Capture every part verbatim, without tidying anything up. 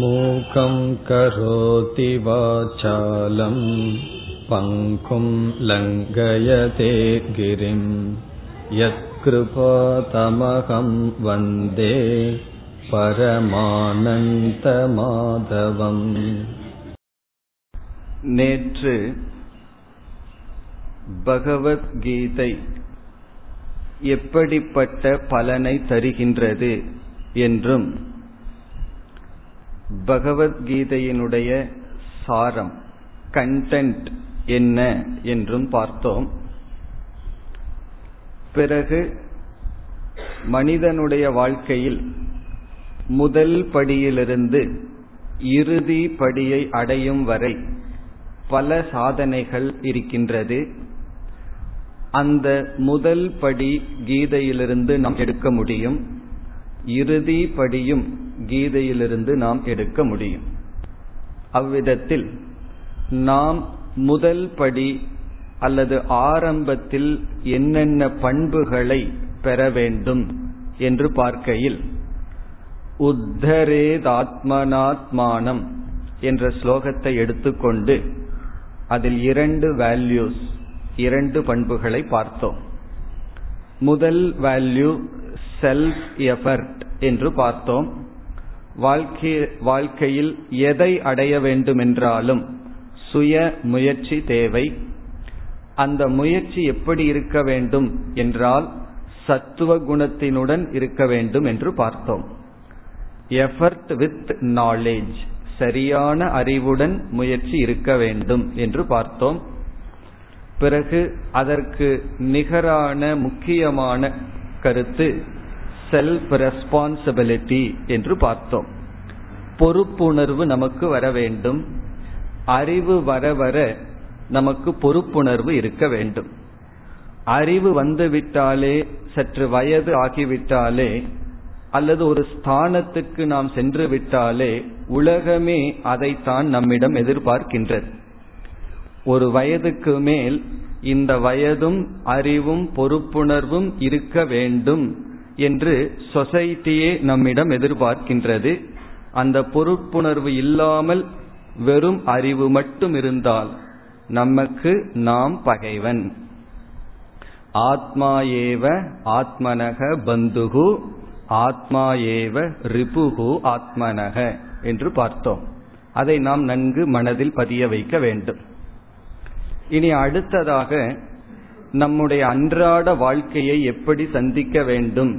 மூகம் கரோதி வாசாலம் பங்கும் லங்கயதே கிரிம் யத்கிருபா தமகம் வந்தே பரமானந்த மாதவம். நேற்று பகவத்கீதை எப்படிப்பட்ட பலனை தருகின்றது என்றும் பகவத்கீதையினுடைய சாரம் கண்டென்ட் என்ன என்றும் பார்த்தோம். பிறகு மனிதனுடைய வாழ்க்கையில் முதல் படியிலிருந்து இறுதி படியை அடையும் வரை பல சாதனைகள் இருக்கின்றது. அந்த முதல் படி கீதையிலிருந்து நாம் எடுக்க முடியும், இறுதி படியும் கீதையிலிருந்து நாம் எடுக்க முடியும். அவ்விதத்தில் நாம் முதல் படி அல்லது ஆரம்பத்தில் என்னென்ன பண்புகளை பெற வேண்டும் என்று பார்க்கையில், உத்தரேதாத்மனாத்மானம் என்ற ஸ்லோகத்தை எடுத்துக்கொண்டு அதில் இரண்டு வேல்யூஸ் இரண்டு பண்புகளை பார்த்தோம். முதல் வேல்யூ செல்ஃப் எஃபர்ட் என்று பார்த்தோம். வாழ்க்கை வாழ்க்கையில் எதை அடைய வேண்டுமென்றாலும் சுய முயற்சி தேவை. அந்த முயற்சி எப்படி இருக்க வேண்டும் என்றால் சத்துவ குணத்தினுடன் இருக்க வேண்டும் என்று பார்த்தோம். எஃபர்ட் வித் நாலேஜ், சரியான அறிவுடன் முயற்சி இருக்க வேண்டும் என்று பார்த்தோம். பிறகு அதற்கு நிகரான முக்கியமான கருத்து செல்ஃப் ரெஸ்பான்சிபிலிட்டி என்று பார்த்தோம். பொறுப்புணர்வு நமக்கு வர வேண்டும், அறிவு வர வர நமக்கு பொறுப்புணர்வு இருக்க வேண்டும். அறிவு வந்துவிட்டாலே, சற்று வயது ஆகிவிட்டாலே அல்லது ஒரு ஸ்தானத்துக்கு நாம் சென்று விட்டாலே உலகமே அதைத்தான் நம்மிடம் எதிர்பார்க்கின்றது. ஒரு வயதுக்கு மேல் இந்த வயதும் அறிவும் பொறுப்புணர்வும் இருக்க வேண்டும் என்று சொசைட்டியே நம்மிடம் எதிர்பார்க்கின்றது. அந்த பொறுப்புணர்வு இல்லாமல் வெறும் அறிவு மட்டும் இருந்தால் நமக்கு நாம் பகைவன். ஆத்மா ஏவ ஆத்மனக பந்துகு ஆத்மா ஏவ ரிபுகு ஆத்மனக என்று பார்த்தோம். அதை நாம் நன்கு மனதில் பதிய வைக்க வேண்டும். இனி அடுத்ததாக நம்முடைய அன்றாட வாழ்க்கையை எப்படி சந்திக்க வேண்டும்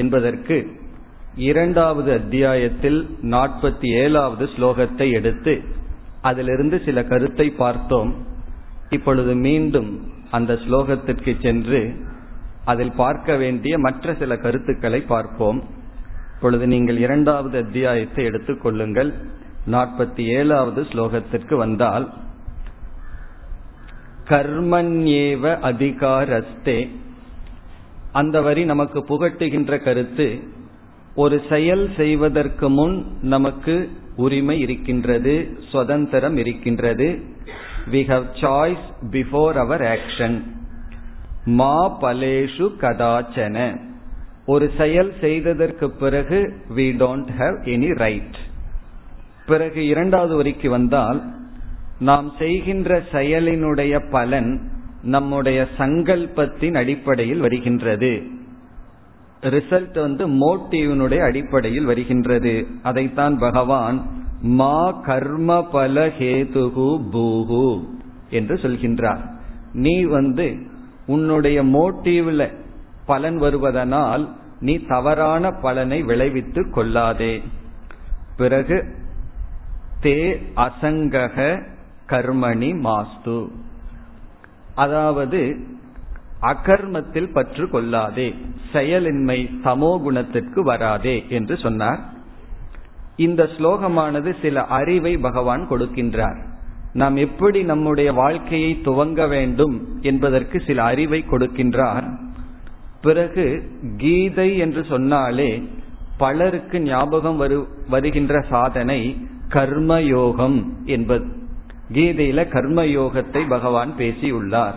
என்பதற்கு இரண்டாவது அத்தியாயத்தில் நாற்பத்தி ஏழாவது ஸ்லோகத்தை எடுத்து அதிலிருந்து சில கருத்தை பார்த்தோம். இப்பொழுது மீண்டும் அந்த ஸ்லோகத்திற்கு சென்று அதில் பார்க்க வேண்டிய மற்ற சில கருத்துக்களை பார்ப்போம். இப்பொழுது நீங்கள் இரண்டாவது அத்தியாயத்தை எடுத்துக்கொள்ளுங்கள். நாற்பத்தி ஏழாவது ஸ்லோகத்திற்கு வந்தால், கர்மண்யேவ அதிகாரஸ்தே. அந்த வரி நமக்கு புகட்டுகின்ற கருத்து, ஒரு செயல் செய்வதற்கு முன் நமக்கு உரிமை இருக்கின்றது, சுதந்திரம் இருக்கின்றது. We have choice before our action. மா பலேஷு கதாச்சன. ஒரு செயல் செய்ததற்கு பிறகு we don't have any right. பிறகு இரண்டாவது வரிக்கு வந்தால், நாம் செய்கின்ற செயலினுடைய பலன் நம்முடைய சங்கல்பத்தின் அடிப்படையில் வருகின்றது. ரிசல்ட் வந்து மோட்டிவினுடைய அடிப்படையில் வருகின்றது. அதைத்தான் பகவான் மா கர்ம பல ஹேதுகு பூஹு என்று சொல்கின்றார். நீ வந்து உன்னுடைய மோட்டிவ்ல பலன் வருவதனால் நீ தவறான பலனை விளைவித்து கொள்ளாதே. பிறகு தே அசங்கக கர்மணி மாஸ்து, அதாவது அகர்மத்தில் பற்று கொள்ளாதே, செயலின்மை சமோ குணத்திற்கு வராதே என்று சொன்னார். இந்த ஸ்லோகமானது சில அறிவை பகவான் கொடுக்கின்றார். நாம் எப்படி நம்முடைய வாழ்க்கையை துவங்க வேண்டும் என்பதற்கு சில அறிவை கொடுக்கின்றார். பிறகு கீதை என்று சொன்னாலே பலருக்கு ஞாபகம் வரு வருகின்ற சாதனை கர்மயோகம் என்பது. கீதையில கர்மயோகத்தை பகவான் பேசியுள்ளார்.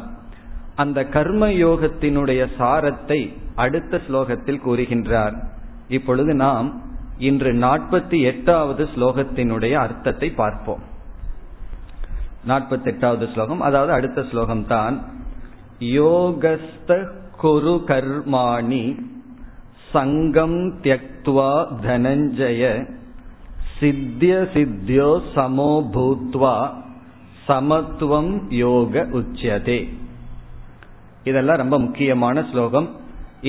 அந்த கர்மயோகத்தினுடைய சாரத்தை அடுத்த ஸ்லோகத்தில் கூறுகின்றார். இப்பொழுது நாம் இன்று நாற்பத்தி எட்டாவது ஸ்லோகத்தினுடைய அர்த்தத்தை பார்ப்போம். நாற்பத்தி எட்டாவது ஸ்லோகம், அதாவது அடுத்த ஸ்லோகம் தான். யோகஸ்த குரு கர்மாணி சங்கம் தியக்த்வா தனஞ்சய சித்திய சித்தியோ சமோ பூத்வா சமத்துவம் யோக உச்யதே. இதெல்லாம் ரொம்ப முக்கியமான ஸ்லோகம்.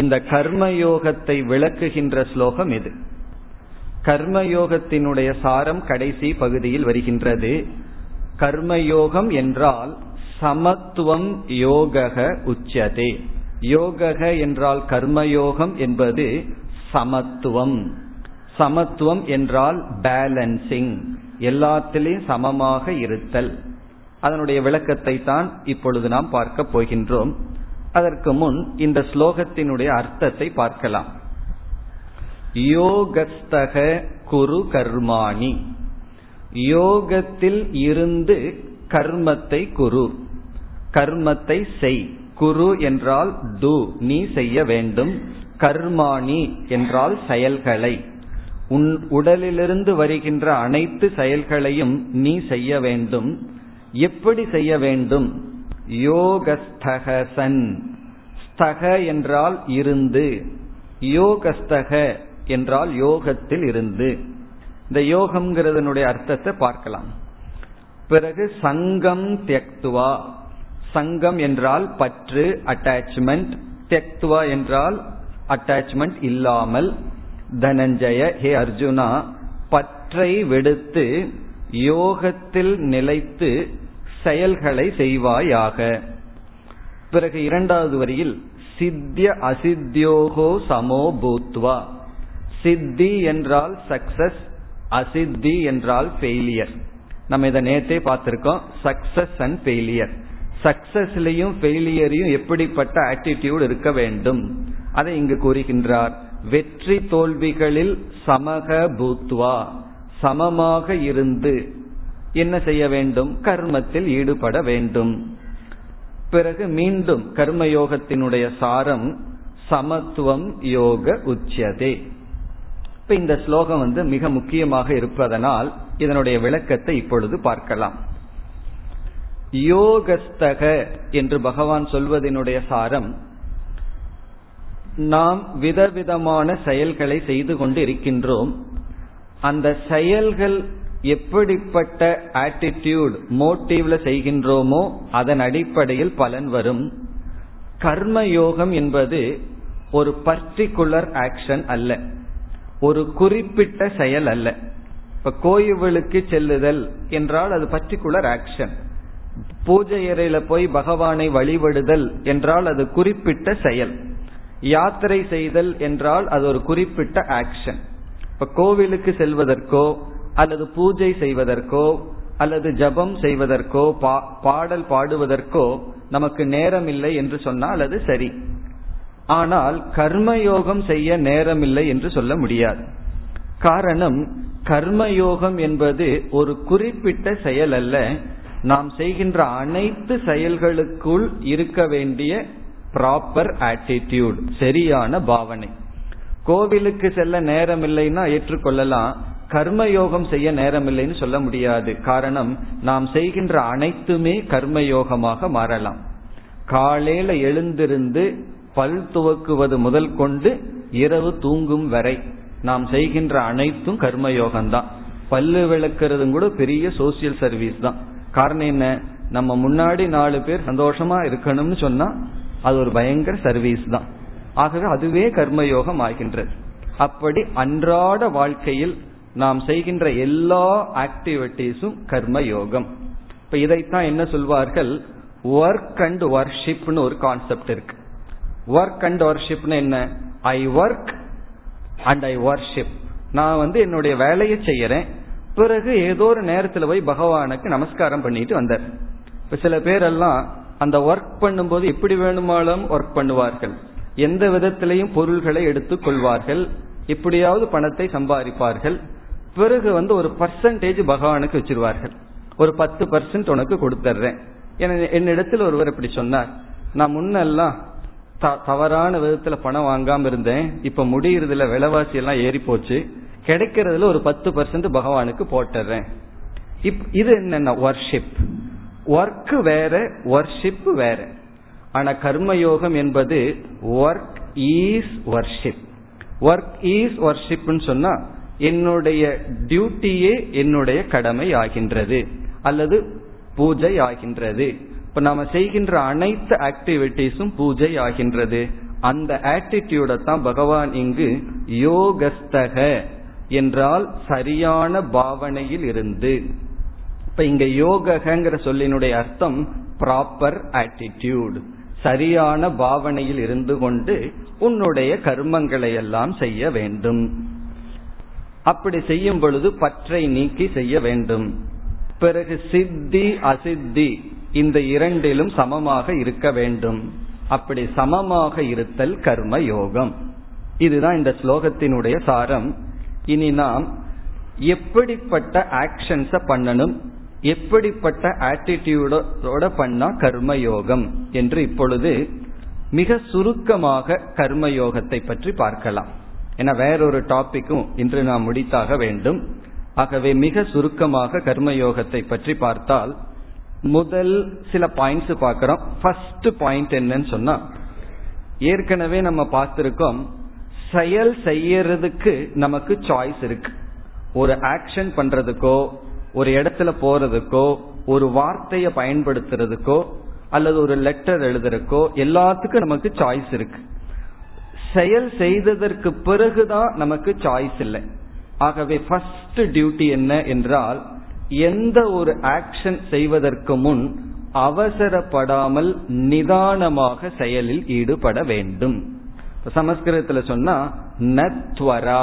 இந்த கர்மயோகத்தை விளக்குகின்ற ஸ்லோகம் இது. கர்மயோகத்தினுடைய சாரம் கடைசி பகுதியில் வருகின்றது. கர்மயோகம் என்றால் சமத்துவம் யோகக உச்சதே. யோகக என்றால் கர்மயோகம் என்பது சமத்துவம். சமத்துவம் என்றால் பேலன்சிங், எல்லாத்திலையும் சமமாக இருத்தல். அதனுடைய விளக்கத்தை தான் இப்பொழுது நாம் பார்க்க போகின்றோம். அதற்கு முன் இந்த ஸ்லோகத்தினுடைய அர்த்தத்தை பார்க்கலாம். யோகஸ்தக குரு கர்மாணி, யோகத்தில் இருந்து கர்மத்தை குரு, கர்மத்தை செய். குரு என்றால் து, நீ செய்ய வேண்டும். கர்மாணி என்றால் செயல்களை, உன் உடலிலிருந்து வருகின்ற அனைத்து செயல்களையும் நீ செய்ய வேண்டும். எப்படி செய்ய வேண்டும்? யோகஸ்தகசன், ஸ்தக என்றால் இருந்து, யோகஸ்தக என்றால் யோகத்தில் இருந்து. இந்த யோகம்ங்கிறதனுடைய அர்த்தத்தை பார்க்கலாம். பிறகு சங்கம் தியக்துவா, சங்கம் என்றால் பற்று, அட்டாச்மெண்ட். தியக்துவா என்றால் அட்டாச்மெண்ட் இல்லாமல். தனஞ்சய, ஹே அர்ஜுனா, பற்றை விடுத்து யோகத்தில் நிலைத்து செயல்களை செய்வாயாக. பிறகு இரண்டாவது வரியில் சித்திய அசித்தியோகோ சமோ பூத்வா. சித்தி என்றால் சக்சஸ், அசித்தி என்றால் ஃபெயிலியர். நம்ம இதை நேற்றே பார்த்திருக்கோம், சக்சஸ் அண்ட் ஃபெயிலியர். சக்சஸ்லயும் ஃபெயிலியரையும் எப்படிப்பட்ட ஆட்டிடியூட் இருக்க வேண்டும் அதை இங்கு கூறுகின்றார். வெற்றி தோல்விகளில் சமக பூத்வா, சமமாக இருந்து என்ன செய்ய வேண்டும்? கர்மத்தில் ஈடுபட வேண்டும். பிறகு மீண்டும் கர்மயோகத்தினுடைய சாரம் சமத்துவம் யோக உச்சதே. இப்ப இந்த ஸ்லோகம் வந்து மிக முக்கியமாக இருப்பதனால் இதனுடைய விளக்கத்தை இப்பொழுது பார்க்கலாம். யோகஸ்தக என்று பகவான் சொல்வதனுடைய சாரம், நாம் விதவிதமான செயல்களை செய்து கொண்டு இருக்கின்றோம். அந்த செயல்கள் எப்படிப்பட்ட ஆட்டிடியூட் மோட்டிவ்ல செய்கின்றோமோ அதன் அடிப்படையில் பலன் வரும். கர்மயோகம் என்பது ஒரு பர்டிகுலர் ஆக்ஷன் அல்ல, ஒரு குறிப்பிட்ட செயல் அல்ல. இப்ப கோயிலுக்கு செல்லுதல் என்றால் அது பர்டிகுலர் ஆக்ஷன். பூஜை அறையில போய் பகவானை வழிபடுதல் என்றால் அது குறிப்பிட்ட செயல். யாத்திரை செய்தல் என்றால் அது ஒரு குறிப்பிட்ட ஆக்ஷன். இப்ப கோவிலுக்கு செல்வதற்கோ அல்லது பூஜை செய்வதற்கோ அல்லது ஜபம் செய்வதற்கோ பாடல் பாடுவதற்கோ நமக்கு நேரம் இல்லை என்று சொன்னால் அது சரி. ஆனால் கர்மயோகம் செய்ய நேரம் இல்லை என்று சொல்ல முடியாது. காரணம், கர்மயோகம் என்பது ஒரு குறிப்பிட்ட செயல் அல்ல. நாம் செய்கின்ற அனைத்து செயல்களுக்குள் இருக்க வேண்டிய ப்ராப்பர் ஆட்டிடியூட், சரியான பாவனை. கோவிலுக்கு செல்ல நேரம் இல்லைன்னா ஏற்றுக்கொள்ளலாம், கர்மயோகம் செய்ய நேரம் இல்லைன்னு சொல்ல முடியாது. காரணம், நாம் செய்கின்ற அனைத்துமே கர்மயோகமாக மாறலாம். காலையில எழுந்திருந்து பல் துவக்குவது முதல் கொண்டு இரவு தூங்கும் வரை நாம் செய்கின்ற அனைத்தும் கர்மயோகம்தான். பல்லு விளக்குறதும் கூட பெரிய சோசியல் சர்வீஸ் தான். காரணம் என்ன? நம்ம முன்னாடி நாலு பேர் சந்தோஷமா இருக்கணும்னு சொன்னா அது ஒரு பயங்கர சர்வீஸ் தான். ஆகவே அதுவே கர்மயோகம் ஆகின்றது. அப்படி அன்றாட வாழ்க்கையில் நாம் செய்கின்ற எல்லா ஆக்டிவிட்டிஸும் கர்மயோகம். இப்ப இதைத்தான் என்ன சொல்வார்கள், ஒர்க் அண்ட் வர்ஷிப்னு ஒரு கான்செப்ட் இருக்கு. ஒர்க் அண்ட் வர்ஷிப்னு என்ன? I work and I worship. நான் வந்து என்னுடைய வேலையை செய்யறேன், பிறகு ஏதோ ஒரு நேரத்துல போய் பகவானுக்கு நமஸ்காரம் பண்ணிட்டு வந்தார். இப்ப சில பேரெல்லாம் அந்த ஒர்க் பண்ணும்போது எப்படி வேணுமாலும் ஒர்க் பண்ணுவார்கள், எந்த விதத்திலையும் பொருள்களை எடுத்துக் கொள்வார்கள், எப்படியாவது பணத்தை சம்பாதிப்பார்கள். பிறகு வந்து ஒரு பர்சன்டேஜ் பகவானுக்கு வச்சிருவார்கள். ஒரு பத்து பர்சன்ட் உனக்கு கொடுத்துறேன். என்னிடத்தில் ஒருவர் இப்படி சொன்னார், நான் முன்னெல்லாம் தவறான விதத்துல பணம் வாங்காம இருந்தேன், இப்ப முடியறதுல விலைவாசி எல்லாம் ஏறி போச்சு, கிடைக்கிறதுல ஒரு பத்து பர்சன்ட் பகவானுக்கு போட்டுறேன். இது என்னன்னா வர்ஷிப், ஒர்க் வேற வர்ஷிப் வேற. ஆனா கர்மயோகம் என்பது work is worship. Work is வர்ஷிப்னு சொன்னா என்னுடைய டியூட்டியே என்னுடைய கடமை ஆகின்றது அல்லது பூஜை ஆகின்றது. இப்ப நாம செய்கின்ற அனைத்து ஆக்டிவிட்டிஸும் பூஜை ஆகின்றது. அந்த ஆட்டிடியூட தான் பகவான் இங்கு யோகஸ்தக என்றால் சரியான பாவனையில் இருந்து. இப்ப இங்க யோகங்கிற சொல்லினுடைய அர்த்தம் ப்ராப்பர் ஆட்டிடியூட், சரியான பாவனையில் இருந்து கொண்டு உன்னுடைய கர்மங்களை எல்லாம் செய்ய வேண்டும். அப்படி செய்யும் பொழுது பற்றை நீக்கி செய்ய வேண்டும். பிறகு சித்தி அசித்தி இந்த இரண்டிலும் சமமாக இருக்க வேண்டும். அப்படி சமமாக இருத்தல் கர்ம யோகம். இதுதான் இந்த ஸ்லோகத்தினுடைய சாரம். இனி நாம் எப்படிப்பட்ட ஆக்ஷன்ஸ பண்ணணும், எப்படிப்பட்ட ஆட்டிடியூடோட பண்ணா கர்மயோகம் என்று இப்பொழுது மிக சுருக்கமாக கர்மயோகத்தை பற்றி பார்க்கலாம். ஏன்னா வேறொரு டாபிக்கும் இன்று நாம் முடித்தாக வேண்டும். ஆகவே மிக சுருக்கமாக கர்மயோகத்தை பற்றி பார்த்தால் முதல் சில பாயிண்ட்ஸ் பார்க்கிறோம். ஃபர்ஸ்ட் பாயிண்ட் என்னன்னு சொன்னா, ஏற்கனவே நம்ம பார்த்திருக்கோம், செயல் செய்யறதுக்கு நமக்கு சாய்ஸ் இருக்கு. ஒரு ஆக்ஷன் பண்றதுக்கோ, ஒரு இடத்துல போறதுக்கோ, ஒரு வார்த்தையை பயன்படுத்துறதுக்கோ அல்லது ஒரு லெட்டர் எழுதுறதுக்கோ எல்லாத்துக்கும் நமக்கு சாய்ஸ் இருக்கு. செயல் செய்ததற்கு பிறகுதான் நமக்கு சாய்ஸ் இல்லை. ஆகவே ஃபர்ஸ்ட் டியூட்டி என்ன என்றால், எந்த ஒரு ஆக்ஷன் செய்வதற்கு முன் அவசரப்படாமல் நிதானமாக செயலில் ஈடுபட வேண்டும். சமஸ்கிருதத்துல சொன்னா ந த்வரா,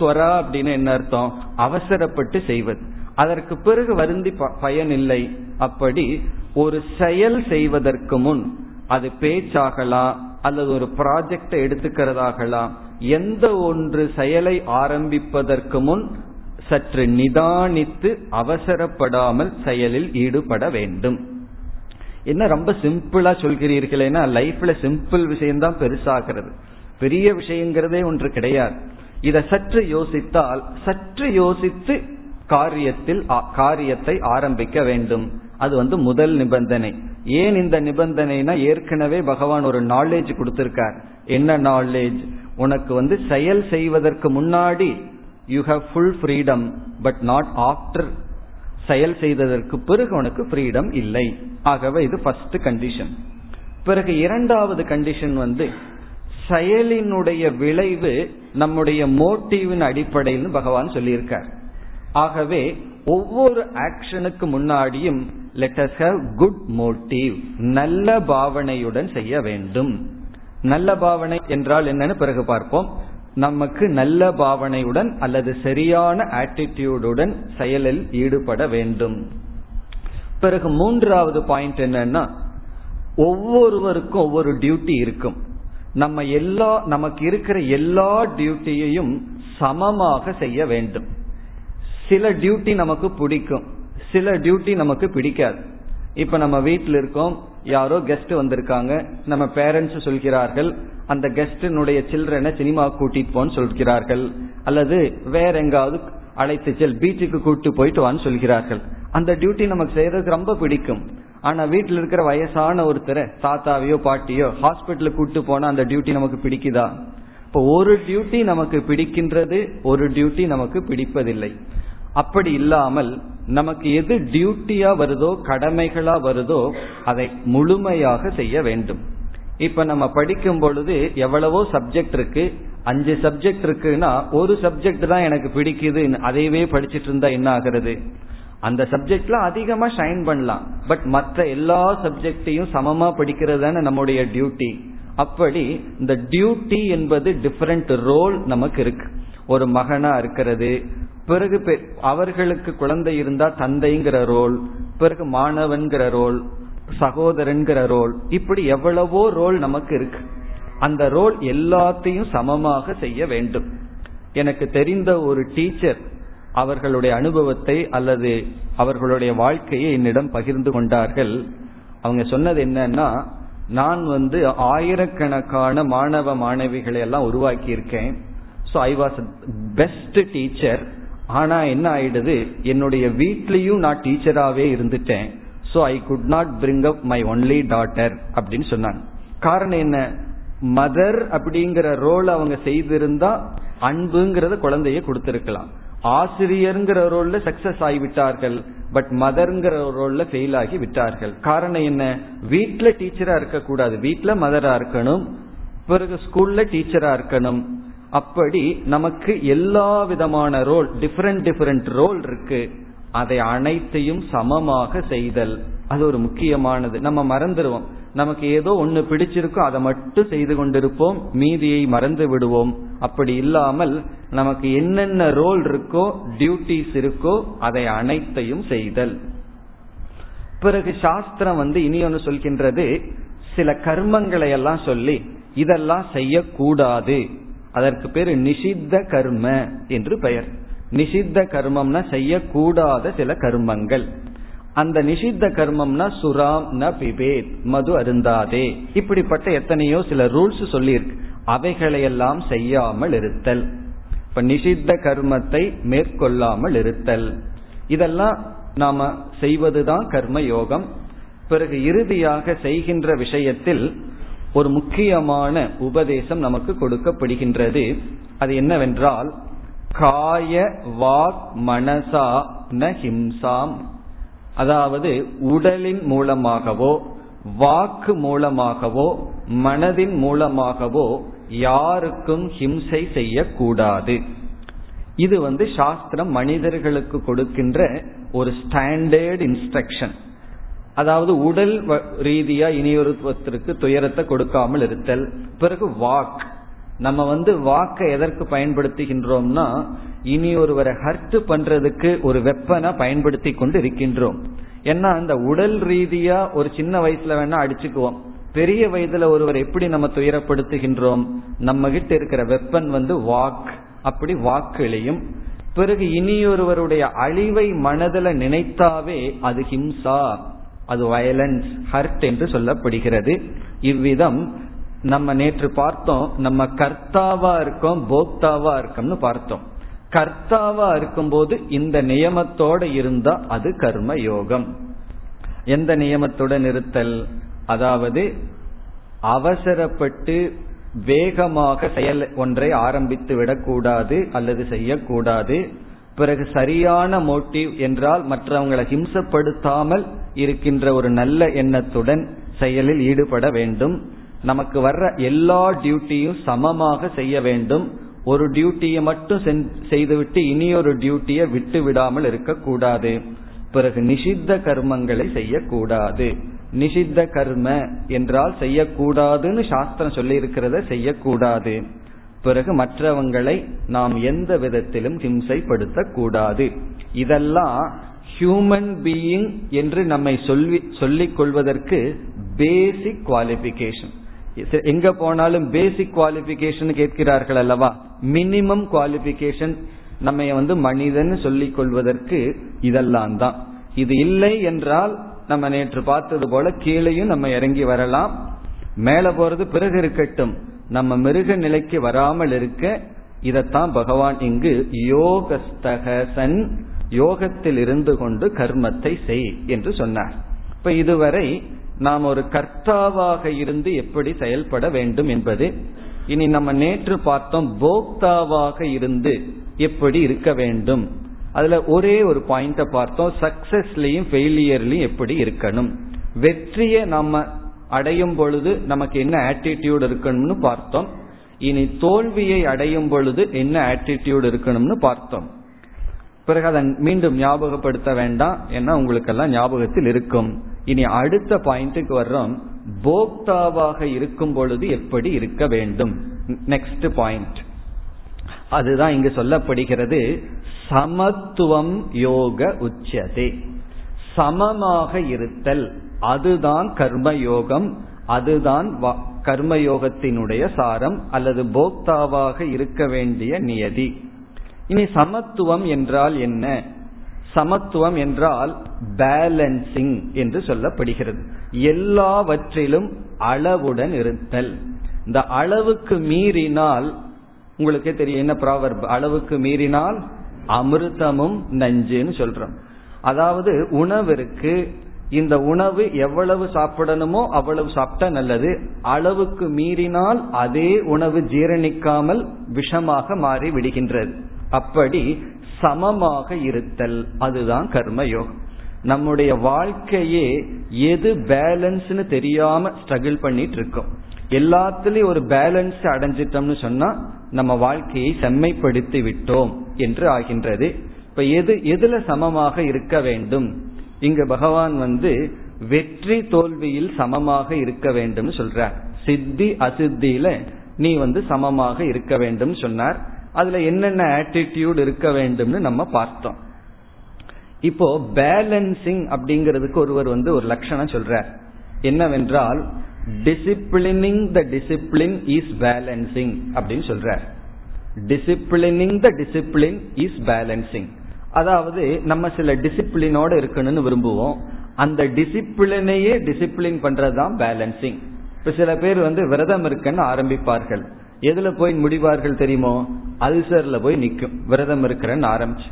த்வரா அப்படின்னு என்ன அர்த்தம், அவசரப்பட்டு செய்வது, அதற்கு பிறகு வருந்தி பயன் இல்லை. அப்படி ஒரு செயல் செய்வதற்கு முன், அது பேச்சாகலாம் அல்லது ஒரு ப்ராஜெக்டை எடுத்துக்கிறதாகலாம், எந்த ஒன்று செயலை ஆரம்பிப்பதற்கு முன் சற்று நிதானித்து அவசரப்படாமல் செயலில் ஈடுபட வேண்டும். என்ன ரொம்ப சிம்பிளா சொல்கிறீர்களேன்னா, லைஃப்ல சிம்பிள் விஷயம்தான் பெருசாகிறது, பெரிய விஷயங்கிறதே ஒன்று கிடையாது. இதை சற்று யோசித்தால், சற்று யோசித்து காரியத்தில் காரியத்தை ஆரம்பிக்க வேண்டும். அது வந்து முதல் நிபந்தனை. ஏன் இந்த நிபந்தனைனா, ஏற்கனவே பகவான் ஒரு நாலேஜ் கொடுத்திருக்கார். என்ன நாலேஜ், உனக்கு வந்து செயல் செய்வதற்கு முன்னாடி you have full freedom but not after, செயல் செய்ததற்கு பிறகு உனக்கு ஃப்ரீடம் இல்லை. ஆகவே இது ஃபர்ஸ்ட் கண்டிஷன். பிறகு இரண்டாவது கண்டிஷன் வந்து செயலினுடைய விளைவு நம்முடைய மோட்டிவின் அடிப்படையில் பகவான் சொல்லியிருக்கார். ஆகவே ஒவ்வொரு ஆக்ஷனுக்கு முன்னாடியும் let us have good motive, நல்ல பாவனையுடன் செய்ய வேண்டும். நல்ல பாவனை என்றால் என்னன்னு பிறகு பார்ப்போம். நமக்கு நல்ல பாவனையுடன் அல்லது சரியான ஆட்டிடியூடுடன் செயலில் ஈடுபட வேண்டும். பிறகு மூன்றாவது பாயிண்ட் என்னன்னா, ஒவ்வொருவருக்கும் ஒவ்வொரு டியூட்டி இருக்கும். நம்ம எல்லா நமக்கு இருக்கிற எல்லா டியூட்டியையும் சமமாக செய்ய வேண்டும். சில டியூட்டி நமக்கு பிடிக்கும், சில டியூட்டி நமக்கு பிடிக்காது. இப்ப நம்ம வீட்டில் இருக்கோம், யாரோ கெஸ்ட் வந்திருக்காங்க, நம்ம பேரண்ட்ஸ் சொல்கிறார்கள் அந்த கெஸ்டினுடைய சில்ட்ரனை சினிமா கூட்டிட்டு போன்னு சொல்கிறார்கள், அல்லது வேற எங்காவது அழைத்து செல், பீச்சுக்கு கூட்டு போயிட்டு வான்னு சொல்கிறார்கள். அந்த டியூட்டி நமக்கு செய்யறதுக்கு ரொம்ப பிடிக்கும். ஆனா வீட்டில் இருக்கிற வயசான ஒருத்தரை, தாத்தாவையோ பாட்டியோ ஹாஸ்பிட்டலுக்கு கூட்டு போனா அந்த டியூட்டி நமக்கு பிடிக்குதா? இப்போ ஒரு டியூட்டி நமக்கு பிடிக்கின்றது, ஒரு டியூட்டி நமக்கு பிடிப்பதில்லை. அப்படி இல்லாமல் நமக்கு எது டியூட்டியா வருதோ, கடமைகளா வருதோ அதை முழுமையாக செய்ய வேண்டும். இப்ப நம்ம படிக்கும் பொழுது எவ்வளவோ சப்ஜெக்ட் இருக்கு, அஞ்சு சப்ஜெக்ட் இருக்குன்னா ஒரு சப்ஜெக்ட் தான் எனக்கு பிடிக்குது, அதையவே படிச்சுட்டு இருந்தா என்ன ஆகிறது? அந்த சப்ஜெக்ட்ல அதிகமா ஷைன் பண்ணலாம், பட் மற்ற எல்லா சப்ஜெக்டையும் சமமா படிக்கிறது தானே நம்முடைய டியூட்டி. அப்படி இந்த டியூட்டி என்பது டிஃபரெண்ட் ரோல் நமக்கு இருக்கு. ஒரு மகனா இருக்கிறது, பிறகு அவர்களுக்கு குழந்தை இருந்தா தந்தைங்கிற ரோல், பிறகு மாணவன்கிற ரோல், சகோதரன்கிற ரோல், இப்படி எவ்வளவோ ரோல் நமக்கு இருக்கு. அந்த ரோல் எல்லாத்தையும் சமமாக செய்ய வேண்டும். எனக்கு தெரிந்த ஒரு டீச்சர் அவர்களுடைய அனுபவத்தை அல்லது அவர்களுடைய வாழ்க்கையை என்னிடம் பகிர்ந்து கொண்டார்கள். அவங்க சொன்னது என்னன்னா, நான் வந்து ஆயிரக்கணக்கான மாணவ மாணவிகளை எல்லாம் உருவாக்கி இருக்கேன். So I was best teacher. ஆனா என்ன ஆயிடுது, என்னுடைய வீட்லயும் நான் டீச்சராகவே இருந்துட்டேன். So I could not bring up my only daughter அப்படின்னு சொன்னாங்க. காரணம் என்ன, மதர் அப்படிங்கிற ரோல் அவங்க செய்திருந்தா அன்புங்கிறத குழந்தைய கொடுத்திருக்கலாம். ஆசிரியர்ங்கிற ரோல்ல சக்சஸ் ஆகிவிட்டார்கள், பட் மதர்ங்கிற ரோல்ல ஃபெயில் ஆகி விட்டார்கள். காரணம் என்ன, வீட்டுல டீச்சரா இருக்க கூடாது, வீட்டுல மதரா இருக்கணும், பிறகு ஸ்கூல்ல டீச்சரா இருக்கணும். அப்படி நமக்கு எல்லா விதமான ரோல், டிஃபரெண்ட் டிஃபரெண்ட் ரோல் இருக்கு. அதை அனைத்தையும் சமமாக செய்தல் அது ஒரு முக்கியமானது. நம்ம மறந்துடுவோம், நமக்கு ஏதோ ஒன்னு பிடிச்சிருக்கும் அதை மட்டும் செய்து கொண்டிருப்போம், மீதியை மறந்து விடுவோம். அப்படி இல்லாமல் நமக்கு என்னென்ன ரோல் இருக்கோ, டியூட்டிஸ் இருக்கோ, அதை அனைத்தையும் செய்தல். பிறகு சாஸ்திரம் வந்து இனி ஒன்று சொல்கின்றது, சில கர்மங்களை எல்லாம் சொல்லி இதெல்லாம் செய்யக்கூடாது. அதற்கு பேர் நிஷித்த கர்ம என்று பெயர். நிஷித்த கர்மம்னா செய்யக்கூடாத சில கர்மங்கள். அந்த நிஷித்த கர்மம்னா சுராம் ந பிபேத், மது அருந்தாதே, இப்படிப்பட்ட எத்தனையோ சில ரூல்ஸ் சொல்லி இருக்கு. அவைகளையெல்லாம் செய்யாமல் இருத்தல், இப்ப நிஷித்த கர்மத்தை மேற்கொள்ளாமல் இருத்தல், இதெல்லாம் நாம செய்வதுதான் கர்ம யோகம். பிறகு இறுதியாக செய்கின்ற விஷயத்தில் ஒரு முக்கியமான உபதேசம் நமக்கு கொடுக்கப்படுகின்றது. அது என்னவென்றால், காய வாக் மனசா ந ஹிம்சாம், அதாவது உடலின் மூலமாகவோ வாக்கு மூலமாகவோ மனதின் மூலமாகவோ யாருக்கும் ஹிம்சை செய்யக்கூடாது. இது வந்து சாஸ்திரம் மனிதர்களுக்கு கொடுக்கின்ற ஒரு ஸ்டாண்டர்ட் இன்ஸ்ட்ரக்ஷன். அதாவது உடல் ரீதியா இனியொருவத்திற்கு துயரத்தை கொடுக்காமல் இருத்தல். பிறகு வாக், நம்ம வந்து வாக்கை எதற்கு பயன்படுத்துகின்றோம்னா, இனி ஒருவரை ஹர்ட் பண்றதுக்கு ஒரு வெப்பனை பயன்படுத்தி கொண்டு இருக்கின்றோம். ஏன்னா அந்த உடல் ரீதியா ஒரு சின்ன வயசுல வேணா அடிச்சுக்குவோம், பெரிய வயதுல ஒருவர் எப்படி நம்ம துயரப்படுத்துகின்றோம், நம்ம கிட்ட இருக்கிற வெப்பன் வந்து வாக். அப்படி வாக்குலையும். பிறகு இனியொருவருடைய அழிவை மனதில் நினைத்தாவே அது ஹிம்சா, அது வயலன்ஸ், ஹர்ட் என்று சொல்லப்படுகிறது. இவ்விதம் நம்ம நேற்று பார்த்தோம், நம்ம கர்த்தாவா இருக்கோம் போக்தாவா இருக்கோம்னு பார்த்தோம். கர்த்தாவா இருக்கும்போது இந்த நியமத்தோட இருந்தா அது கர்ம யோகம். எந்த நியமத்துடன் இருத்தல், அதாவது அவசரப்பட்டு வேகமாக செயல் ஒன்றை ஆரம்பித்து விடக்கூடாது அல்லது செய்யக்கூடாது. பிறகு சரியான மோட்டிவ் என்றால் மற்றவங்களை ஹிம்சப்படுத்தாமல் இருக்கின்ற ஒரு நல்ல எண்ணத்துடன் செயலில் ஈடுபட வேண்டும். நமக்கு வர்ற எல்லா டியூட்டியும் சமமாக செய்ய வேண்டும். ஒரு டியூட்டியை மட்டும் செய்துவிட்டு இனியொரு டியூட்டியை விட்டு விடாமல் இருக்கக்கூடாது. பிறகு நிஷித்த கர்மங்களை செய்யக்கூடாது. நிஷித்த கர்ம என்றால் செய்யக்கூடாதுன்னு சாஸ்திரம் சொல்லி இருக்கிறத செய்யக்கூடாது. பிறகு மற்றவங்களை நாம் எந்த விதத்திலும் ஹிம்சைப்படுத்தக்கூடாது. இதெல்லாம் ஹியூமன் பீயிங் என்று நம்மை சொல்லி சொல்லிக் கொள்வதற்கு பேசிக் குவாலிஃபிகேஷன். எங்க போனாலும் பேசிக் குவாலிஃபிகேஷன் கேட்கிறார்கள் அல்லவா, மினிமம் குவாலிஃபிகேஷன். நம்ம வந்து மனிதன் சொல்லிக் கொள்வதற்கு இதெல்லாம் தான். இது இல்லை என்றால் நம்ம நேற்று பார்த்தது போல கீழேயும் நம்ம இறங்கி வரலாம், மேலே போறது பிறகு இருக்கட்டும், நம்ம மிருக நிலைக்கு வராமல் இருக்க இதத்தான் பகவான் இங்கு யோகஸ்தகசன், யோகத்தில் இருந்து கொண்டு கர்மத்தை செய் என்று சொன்னார். இப்ப இதுவரை நாம் ஒரு கர்த்தாவாக இருந்து எப்படி செயல்பட வேண்டும் என்பது. இனி நம்ம நேற்று பார்த்தோம் போக்தாவாக இருந்து எப்படி இருக்க வேண்டும். அதுல ஒரே ஒரு பாயிண்ட பார்த்தோம், சக்சஸ்லயும் ஃபெயிலியர்லயும் எப்படி இருக்கணும், வெற்றியை நம்ம அடையும் பொழுது நமக்கு என்ன ஆட்டிடியூட் இருக்கணும்னு பார்த்தோம். இனி தோல்வியை அடையும் பொழுது என்ன ஆட்டிடியூட் இருக்கணும்னு பார்த்தோம். பிறகு அதை மீண்டும் ஞாபகப்படுத்த வேண்டாம், ஏன்னா உங்களுக்கெல்லாம் ஞாபகத்தில் இருக்கும். இனி அடுத்த பாயிண்ட்டுக்கு வர்றோம், போக்தாவாக இருக்கும் பொழுது எப்படி இருக்க வேண்டும். நெக்ஸ்ட் பாயிண்ட் அதுதான் இங்கு சொல்லப்படுகிறது, சமத்துவம் யோக உச்சதே, சமமாக இருத்தல், அதுதான் கர்மயோகம். அதுதான் கர்மயோகத்தினுடைய சாரம் அல்லது போக்தாவாக இருக்க வேண்டிய நியதி. இனி சமத்துவம் என்றால் என்ன? சமத்துவம் என்றால் பேலன்சிங் என்று சொல்லப்படுகிறது. எல்லாவற்றிலும் அளவுடன் இருத்தல். இந்த அளவுக்கு மீறினால் உங்களுக்கே தெரியும் என்ன ப்ராவர்ப், அளவுக்கு மீறினால் அமிர்தமும் நஞ்சுன்னு சொல்றோம். அதாவது உணவிற்கு, இந்த உணவு எவ்வளவு சாப்பிடணுமோ அவ்வளவு சாப்பிட்டா நல்லது, அளவுக்கு மீறினால் அதே உணவு ஜீரணிக்காமல் விஷமாக மாறி விடுகின்றது. அப்படி சமமாக இருத்தல், அதுதான் கர்மயோகம். நம்முடைய வாழ்க்கையே எது பேலன்ஸ்னு தெரியாம ஸ்ட்ரகிள் பண்ணிட்டு இருக்கோம். எல்லாத்துலயும் ஒரு பேலன்ஸ் அடைஞ்சிட்டோம்னு சொன்னா நம்ம வாழ்க்கையை செம்மைப்படுத்தி விட்டோம் என்று ஆகின்றது. இப்ப எது எதுல சமமாக இருக்க வேண்டும்? இங்கு பகவான் வந்து வெற்றி தோல்வியில் சமமாக இருக்க வேண்டும் சொல்றார். சித்தி அசித்தியில நீ வந்து சமமாக இருக்க வேண்டும் சொன்னார். அதுல என்னென்ன ஆட்டிடியூட் இருக்க வேண்டும்னு நம்ம பார்த்தோம். இப்போ பேலன்சிங் அப்படிங்கிறதுக்கு ஒருவர் வந்து ஒரு லட்சணம் சொல்றார், என்னவென்றால் disciplining the discipline is balancing அப்படின்னு சொல்றார். Disciplining the discipline is balancing. அதாவது நம்ம சில டிசிப்ளினோட இருக்கணும்னு விரும்புவோம், அந்த டிசிப்ளினையே டிசிப்ளின் பண்றதுதான் பேலன்சிங். இப்ப சில பேர் வந்து விரதம் இருக்குன்னு ஆரம்பிப்பார்கள், எதுல போய் முடிவார்கள் தெரியுமோ, அல்சர்ல போய் நிற்கும். விரதம் இருக்கிறன்னு ஆரம்பிச்சு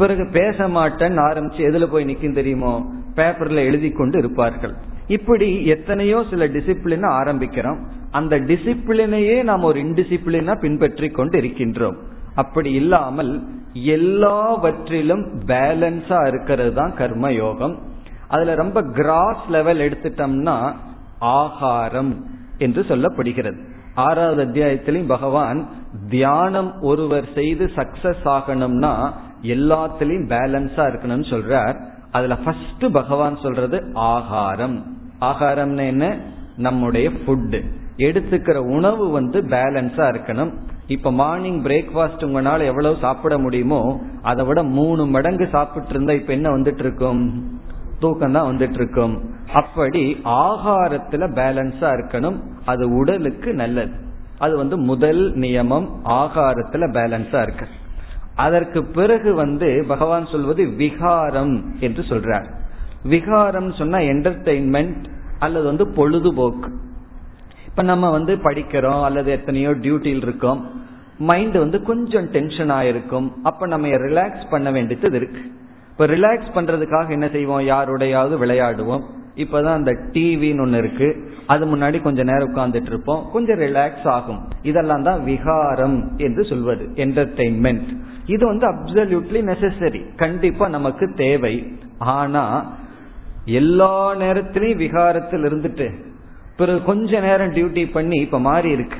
பிறகு பேச மாட்டேன்னு ஆரம்பிச்சு எதுல போய் நிற்கும் தெரியுமோ, பேப்பர்ல எழுதி கொண்டு இருப்பார்கள். இப்படி எத்தனையோ சில டிசிப்ளின் ஆரம்பிக்கிறோம், அந்த டிசிப்ளினையே நாம் ஒரு இன்டிசிப்ளினா பின்பற்றி கொண்டு இருக்கின்றோம். அப்படி இல்லாமல் எல்லாவற்றிலும் பேலன்ஸா இருக்கிறது தான் கர்மயோகம். அதுல ரொம்ப கிராஸ் லெவல் எடுத்துட்டோம்னா ஆகாரம் என்று சொல்லப்படுகிறது. ஆறாவது அத்தியாயத்திலையும் பகவான் தியானம் ஒருவர் செய்து சக்சஸ் ஆகணும்னா எல்லாத்திலையும் பேலன்ஸா இருக்கணும்னு சொல்றார். அதுல ஃபர்ஸ்ட் பகவான் சொல்றது ஆகாரம். ஆகாரம்னு என்ன? நம்முடைய ஃபுட்டு, எடுத்துக்கிற உணவு வந்து பேலன்ஸா இருக்கணும். இப்ப மார்னிங் பிரேக்ஃபாஸ்ட் உங்களால எவ்வளவு சாப்பிட முடியுமோ அதை விட மூணு மடங்கு சாப்பிட்டு இருந்தா இப்ப என்ன வந்துட்டு இருக்கும்? தூக்கம் தான் வந்துட்டு இருக்கும். அப்படி ஆகாரத்துல பேலன்ஸா இருக்கணும், அது உடலுக்கு நல்லது. அது வந்து முதல் நியமம், ஆகாரத்துல பேலன்ஸா இருக்கு. அதற்கு பிறகு வந்து பகவான் சொல்வது விகாரம் என்று சொல்றார். விகாரம் சொன்னா என்டர்டெயின்மெண்ட் அல்லது வந்து பொழுதுபோக்கு. இப்ப நம்ம வந்து படிக்கிறோம் அல்லது எத்தனையோ டியூட்டியில் இருக்கோம், மைண்ட் வந்து கொஞ்சம் டென்ஷன் ஆயிருக்கும். அப்ப நம்ம ரிலாக்ஸ் பண்ண வேண்டியது இருக்கு. இப்ப ரிலாக்ஸ் பண்றதுக்காக என்ன செய்வோம்? யாரோடையாவது விளையாடுவோம். இப்பதான் அந்த டிவின்னு ஒண்ணு இருக்கு, அது முன்னாடி கொஞ்ச நேரம் உட்கார்ந்துட்டு இருப்போம், கொஞ்சம் ரிலாக்ஸ் ஆகும். இதெல்லாம் தான் விகாரம் என்று சொல்வது, என்டர்டெயின்மெண்ட். இது வந்து அப்சல்யூட்லி நெசசரி, கண்டிப்பா நமக்கு தேவை. ஆனா எல்லா நேரத்திலையும் விகாரத்தில் இருந்துட்டு பிறகு கொஞ்ச நேரம் டியூட்டி பண்ணி இப்ப மாறி இருக்கு.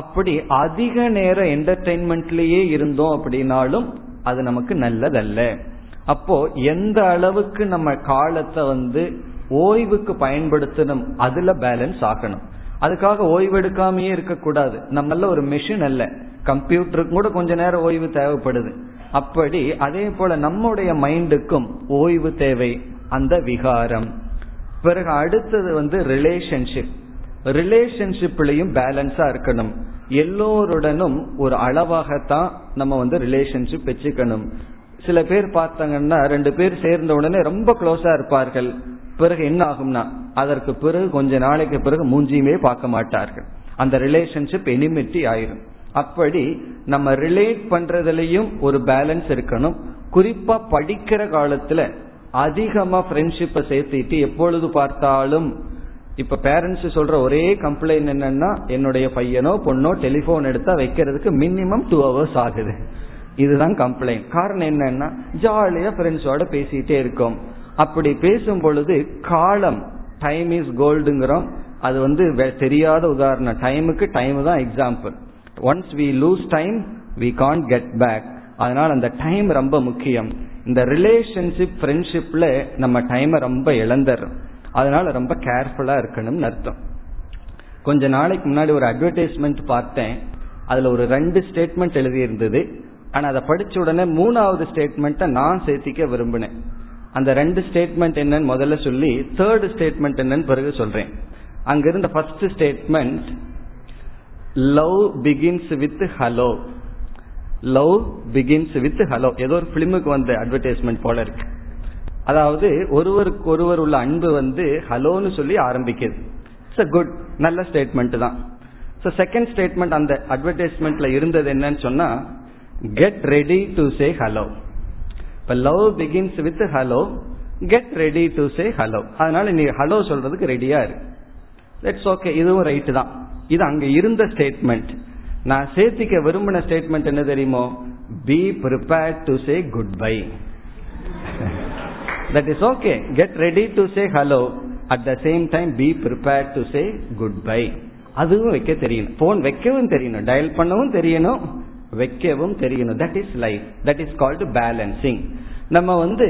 அப்படி அதிக நேரம் என்டர்டெயின்மெண்ட்லயே இருந்தோம் அப்படின்னாலும் அது நமக்கு நல்லதல்ல. அப்போ எந்த அளவுக்கு நம்ம காலத்தை வந்து ஓய்வுக்கு பயன்படுத்தணும், அதுல பேலன்ஸ் ஆகணும். அதுக்காக ஓய்வு எடுக்காமையே இருக்கக்கூடாது. நம்மள ஒரு மெஷின் அல்ல, கம்ப்யூட்டருக்கு கூட கொஞ்ச நேரம் ஓய்வு தேவைப்படுது. அப்படி அதே போல நம்முடைய மைண்டுக்கும் ஓய்வு தேவை, அந்த விகாரம். பிறகு அடுத்தது வந்து ரிலேஷன்ஷிப். ரிலேஷன்ஷிப்லயும் பேலன்ஸா இருக்கணும். எல்லோருடனும் ஒரு அளவாகத்தான் நம்ம வந்து ரிலேஷன்ஷிப் வச்சுக்கணும். சில பேர் பார்த்தாங்கன்னா ரெண்டு பேர் சேர்ந்த உடனே ரொம்ப க்ளோஸா இருப்பார்கள். பிறகு என்ன ஆகும்னா அதற்கு பிறகு கொஞ்ச நாளைக்கு பிறகு மூஞ்சியுமே பார்க்க மாட்டார்கள். அந்த ரிலேஷன்ஷிப் எனிமிட்டி ஆயிரும். அப்படி நம்ம ரிலேட் பண்றதுலயும் ஒரு பேலன்ஸ் இருக்கணும். குறிப்பா படிக்கிற காலத்துல அதிகமா ஃப்ரெண்ட்ஷிப்பை சேர்த்திட்டு எப்பொழுது பார்த்தாலும், இப்ப பேரண்ட்ஸ் சொல்ற ஒரே கம்ப்ளைண்ட் என்னன்னா, என்னுடைய பையனோ பொண்ணோ டெலிபோன் எடுத்தா வைக்கிறதுக்கு மினிமம் டூ ஹவர்ஸ் ஆகுது. இதுதான் கம்ப்ளைண்ட். காரணம் என்னன்னா ஜாலியா ஃப்ரெண்ட்ஸோட பேசிட்டே இருக்கோம். அப்படி பேசும் பொழுது காலம், டைம் இஸ் கோல்டுங்கிறோம். அது வந்து தெரியாத உதாரணம், டைமுக்கு டைம் தான் example. Once we lose time we can't get back. அதனால அந்த டைம் ரொம்ப முக்கியம். இந்த ரிலேஷன்ஷிப் ஃப்ரெண்ட்ஷிப்ல நம்ம டைமை ரொம்ப இழந்துடுறோம். அதனால ரொம்ப கேர்ஃபுல்லா இருக்கணும்னு அர்த்தம். கொஞ்ச நாளைக்கு முன்னாடி ஒரு அட்வர்டைஸ்மெண்ட் பார்த்தேன். அதுல ஒரு ரெண்டு ஸ்டேட்மெண்ட் எழுதியிருந்தது. ஆனா அதை படிச்ச உடனே மூணாவது ஸ்டேட்மெண்ட்டை நான் சேர்த்திக்க விரும்பினேன். அந்த ரெண்டு ஸ்டேட்மெண்ட் என்னன்னு முதல்ல சொல்லி தேர்டு ஸ்டேட்மெண்ட் என்னன்னு பிறகு சொல்றேன். அங்கிருந்த first statement, love begins with hello. Love begins with hello, ஏதோ ஒரு பிலிமுக்கு வந்த அட்வர்டைஸ்மெண்ட் போல இருக்கு. அதாவது ஒருவருக்கு ஒருவர் உள்ள அன்பு வந்து ஹலோன்னு சொல்லி ஆரம்பிக்குது. இட்ஸ் அ குட், நல்ல ஸ்டேட்மெண்ட் தான். ஸோ செகண்ட் ஸ்டேட்மெண்ட் அந்த அட்வர்டைஸ்மெண்ட்ல இருந்தது என்னன்னு சொன்னா, get ready to say hello. இப்போ love begins with hello, get ready to say hello. அதனால நீ ஹலோ சொல்றதுக்கு ரெடியா இரு. இட்ஸ் ஓகே, இதுவும் ரைட்டு தான். இது அங்க இருந்த ஸ்டேட்மெண்ட். நான் சேர்த்திக்க விரும்பின ஸ்டேட்மெண்ட் என்ன தெரியுமோ, be prepared to say goodbye. That is okay, get ready to say hello, at the same time be prepared to say goodbye. அதுவும் வைக்க தெரியணும், போன் வைக்கவும் தெரியணும், டயல் பண்ணவும் தெரியணும், வைக்கவும் தெரியணும். That is life, that is called balancing. நம்ம வந்து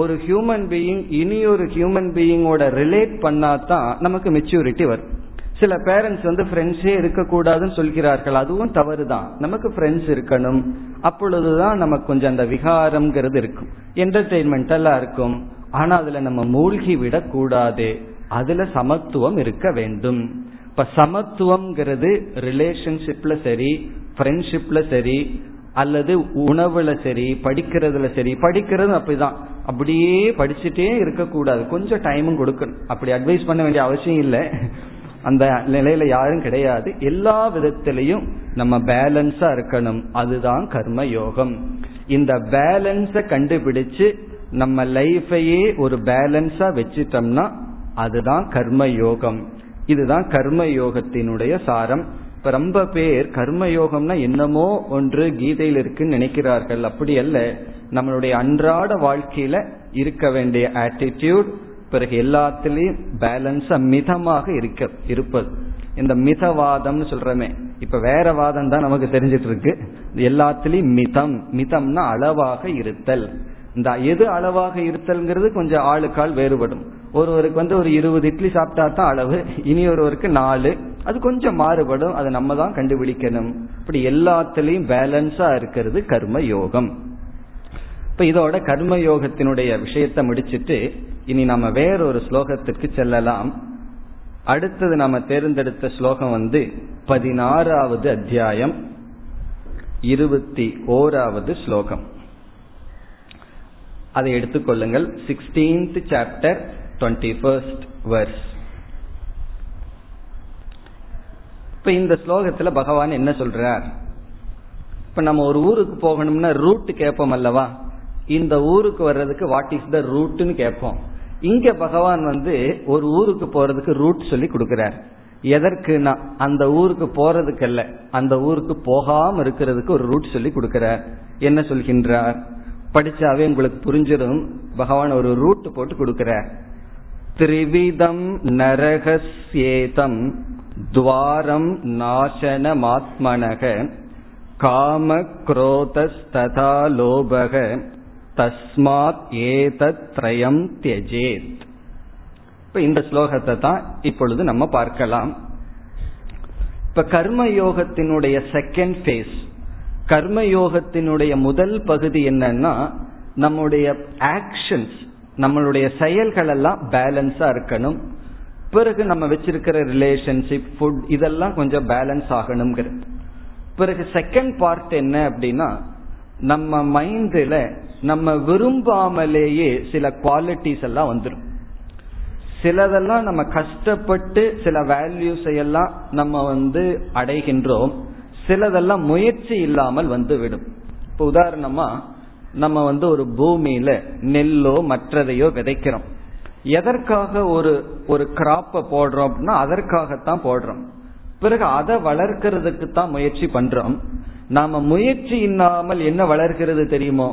ஒரு ஹியூமன் பீயிங் இனி ஒரு ஹியூமன் பீயிங்கோட ரிலேட் பண்ணாதான் நமக்கு மெச்சூரிட்டி வரும். சில பேரண்ட்ஸ் வந்து ஃப்ரெண்ட்ஸே இருக்கக்கூடாதுன்னு சொல்கிறார்கள், அதுவும் தவறு தான். நமக்கு ஃப்ரெண்ட்ஸ் இருக்கணும், அப்பொழுதுதான் நமக்கு கொஞ்சம் அந்த விகாரம்ங்கிறது இருக்கும், என்டர்டெயின்மெண்ட் எல்லாம் இருக்கும். ஆனா அதுல நம்ம மூழ்கி விடக்கூடாது, அதுல சமத்துவம் இருக்க வேண்டும். இப்ப சமத்துவம்ங்கிறது ரிலேஷன்ஷிப்ல சரி, ஃப்ரெண்ட்ஷிப்ல சரி, அல்லது உணவுல சரி, படிக்கிறதுல சரி. படிக்கிறது அப்படிதான், அப்படியே படிச்சுட்டே இருக்கக்கூடாது, கொஞ்சம் டைமும் கொடுக்கணும். அப்படி அட்வைஸ் பண்ண வேண்டிய அவசியம் இல்லை, அந்த நிலையில யாரும் கிடையாது. எல்லா விதத்திலையும் நம்ம பேலன்ஸா இருக்கணும், அதுதான் கர்ம யோகம். இந்த பேலன்ஸை கண்டுபிடிச்சு நம்ம லைஃபையே ஒரு பேலன்ஸா வச்சிட்டோம்னா அதுதான் கர்ம யோகம். இதுதான் கர்ம யோகத்தினுடைய சாரம். இப்ப ரொம்ப பேர் கர்ம யோகம்னா என்னமோ ஒன்று கீதையில் இருக்குன்னு நினைக்கிறார்கள். அப்படி அல்ல, நம்மளுடைய அன்றாட வாழ்க்கையில இருக்க வேண்டிய ஆட்டிடியூட், பிறகு எல்லாத்திலையும் பேலன்ஸா மிதமாக இருக்க இருப்பது. இந்த மிதவாதம்னு சொல்றமே, இப்ப வேற வாதம் தான் நமக்கு தெரிஞ்சிட்டு இருக்கு. எல்லாத்திலையும் மிதம், மிதம்னா அளவாக இருத்தல். இந்த எது அளவாக இருத்தல்ங்கிறது கொஞ்சம் ஆளுக்கால் வேறுபடும். ஒருவருக்கு வந்து ஒரு இருபது இட்லி சாப்பிட்டா தான் அளவு, இனி ஒருவருக்கு நாலு, அது கொஞ்சம் மாறுபடும். அதை நம்ம தான் கண்டுபிடிக்கணும். இப்படி எல்லாத்திலையும் பேலன்ஸா இருக்கிறது கர்ம யோகம். இப்ப இதோட கர்ம யோகத்தினுடைய விஷயத்தை முடிச்சிட்டு இனி நம்ம வேறொரு ஸ்லோகத்துக்கு செல்லலாம். அடுத்தது நம்ம தேர்ந்தெடுத்த ஸ்லோகம் வந்து பதினாறாவது அத்தியாயம் இருபத்தி ஓராவது ஸ்லோகம். அதை எடுத்துக்கொள்ளுங்கள். Sixteenth chapter twenty first verse. இப்ப இந்த ஸ்லோகத்துல பகவான் என்ன சொல்றார்? இப்ப நம்ம ஒரு ஊருக்கு போகணும்னா ரூட் கேட்போம் அல்லவா? இந்த ஊருக்கு வர்றதுக்கு வாட் இஸ் த ரூட்னு கேட்போம். இங்க பகவான் வந்து ஒரு ஊருக்கு போறதுக்கு ரூட் சொல்லி கொடுக்கிறார். எதற்குனா அந்த ஊருக்கு போறதுக்கு அல்ல, அந்த ஊருக்கு போகாம இருக்கிறதுக்கு ஒரு ரூட் சொல்லி கொடுக்கிறார். என்ன சொல்கின்றார்? படிச்சாவே உங்களுக்கு புரிஞ்சிடும். பகவான் ஒரு ரூட் போட்டு கொடுக்கிறார். திரிவிதம் நரகஸ்யேதம் துவாரம் நாசனமாத்மனக காம க்ரோதஸ்ததா லோபக தஸ்மாத் ஏதத் த்ரயம் த்யஜேத். இப்ப இந்த ஸ்லோகத்தை தான் இப்பொழுது நம்ம பார்க்கலாம். இப்ப கர்ம யோகத்தினுடைய செகண்ட் ஃபேஸ். கர்மயோகத்தினுடைய முதல் பகுதி என்னன்னா, நம்முடைய ஆக்ஷன்ஸ், நம்மளுடைய செயல்கள் எல்லாம் பேலன்ஸா இருக்கணும். பிறகு நம்ம வச்சிருக்கிற ரிலேஷன்ஷிப், ஃபுட், இதெல்லாம் கொஞ்சம் பேலன்ஸ் ஆகணுங்கிறது. பிறகு செகண்ட் பார்ட் என்ன அப்படின்னா, நம்ம மைண்ட்ல நம்ம விரும்பாமலேயே சில குவாலிட்டிஸ் எல்லாம் வந்துடும். சிலதெல்லாம் நம்ம கஷ்டப்பட்டு சில வேல்யூஸை எல்லாம் நம்ம வந்து அடைகின்றோம், சிலதெல்லாம் முயற்சி இல்லாமல் வந்துவிடும். இப்போ உதாரணமா நம்ம வந்து ஒரு பூமியில நெல்லோ மற்றதையோ விதைக்கிறோம். எதற்காக ஒரு ஒரு கிராப்பை போடுறோம் அப்படின்னா அதற்காகத்தான் போடுறோம். பிறகு அதை வளர்க்கிறதுக்கு தான் முயற்சி பண்றோம். நாம முயற்சி இல்லாமல் என்ன வளர்க்கிறது தெரியுமோ?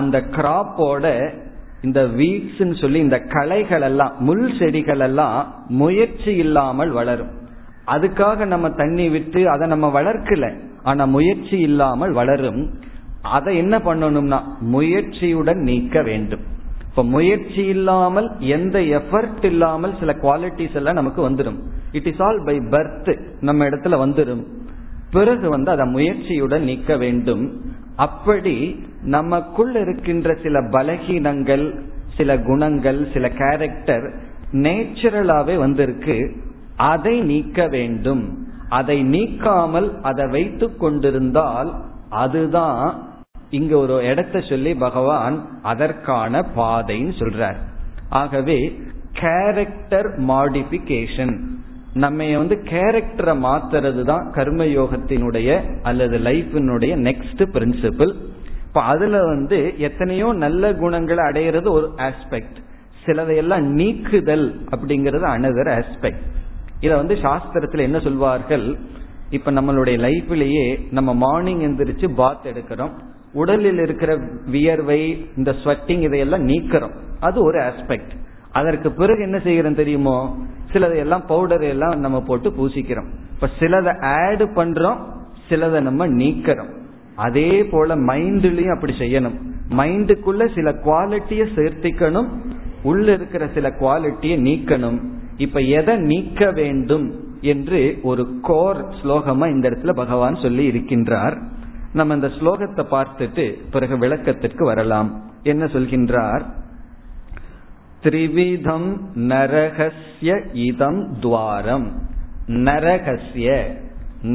அந்த கிராப்போட இந்த வீக்ஸ்ன்னு சொல்லி இந்த களைகள் எல்லாம், முள் செடிகள் எல்லாம் முயற்சி இல்லாமல் வளரும். அதுக்காக நம்ம தண்ணி விட்டு அதை நம்ம வளர்க்கல, ஆனா முயற்சி இல்லாமல் வளரும். அதை என்ன பண்ணணும்னா முயற்சியுடன் நீக்க வேண்டும். இப்ப முயற்சி இல்லாமல், எந்த எஃபர்ட் இல்லாமல் சில குவாலிட்டிஸ் எல்லாம் நமக்கு வந்துடும். It is all by birth, நம்ம இடத்துல வந்துடும். பிறகு வந்து அதை முயற்சியுடன் நீக்க வேண்டும். அப்படி நமக்குள் இருக்கின்ற சில பலகீனங்கள், சில குணங்கள், சில கேரக்டர் நேச்சுரலாவே வந்திருக்கு. அதை நீக்க வேண்டும். அதை நீக்காமல் அதை வைத்து கொண்டிருந்தால் அதுதான் இங்க ஒரு இடத்தை சொல்லி பகவான் அதற்கான பாதைன்னு சொல்றார். ஆகவே கேரக்டர் மாடிபிகேஷன், நம்ம வந்து கேரக்டரை மாத்துறது தான் கர்மயோகத்தினுடைய அல்லது லைஃபினுடைய நெக்ஸ்ட் பிரின்சிபிள். இப்போ அதுல வந்து எத்தனையோ நல்ல குணங்களை அடையிறது ஒரு ஆஸ்பெக்ட், சிலதையெல்லாம் நீக்குதல் அப்படிங்கறது அனதர் ஆஸ்பெக்ட். இதை வந்து சாஸ்திரத்துல என்ன சொல்வார்கள், இப்ப நம்மளுடைய லைஃப்லயே நம்ம மார்னிங் எந்திரிச்சு பாத் எடுக்கிறோம், உடலில் இருக்கிற வியர்வை இந்த ஸ்வெட்டிங் இதையெல்லாம் நீக்கிறோம், அது ஒரு ஆஸ்பெக்ட். அதற்கு பிறகு என்ன செய்யறோம் தெரியுமோ, சிலதையெல்லாம் பவுடர் எல்லாம் நம்ம போட்டு பூசிக்கிறோம். இப்ப சிலதை ஆட் பண்றோம், சிலதை நம்ம நீக்கிறோம். அதே போல மைண்ட்லயும் அப்படி செய்யணும். மைண்டுக்குள்ள சில குவாலிட்டியை சேர்த்திக்கணும், உள்ள இருக்கிற சில குவாலிட்டியை நீக்கணும். இப்ப எதை நீக்க வேண்டும் என்று ஒரு கோர் ஸ்லோகமா இந்த இடத்துல பகவான் சொல்லி இருக்கின்றார். நம்ம இந்த ஸ்லோகத்தை பார்த்துட்டு பிறகு விளக்கத்திற்கு வரலாம். என்ன சொல்கின்றார், திரிவிதம் நரகஸ்ய இதம் துவாரம். நரகஸ்ய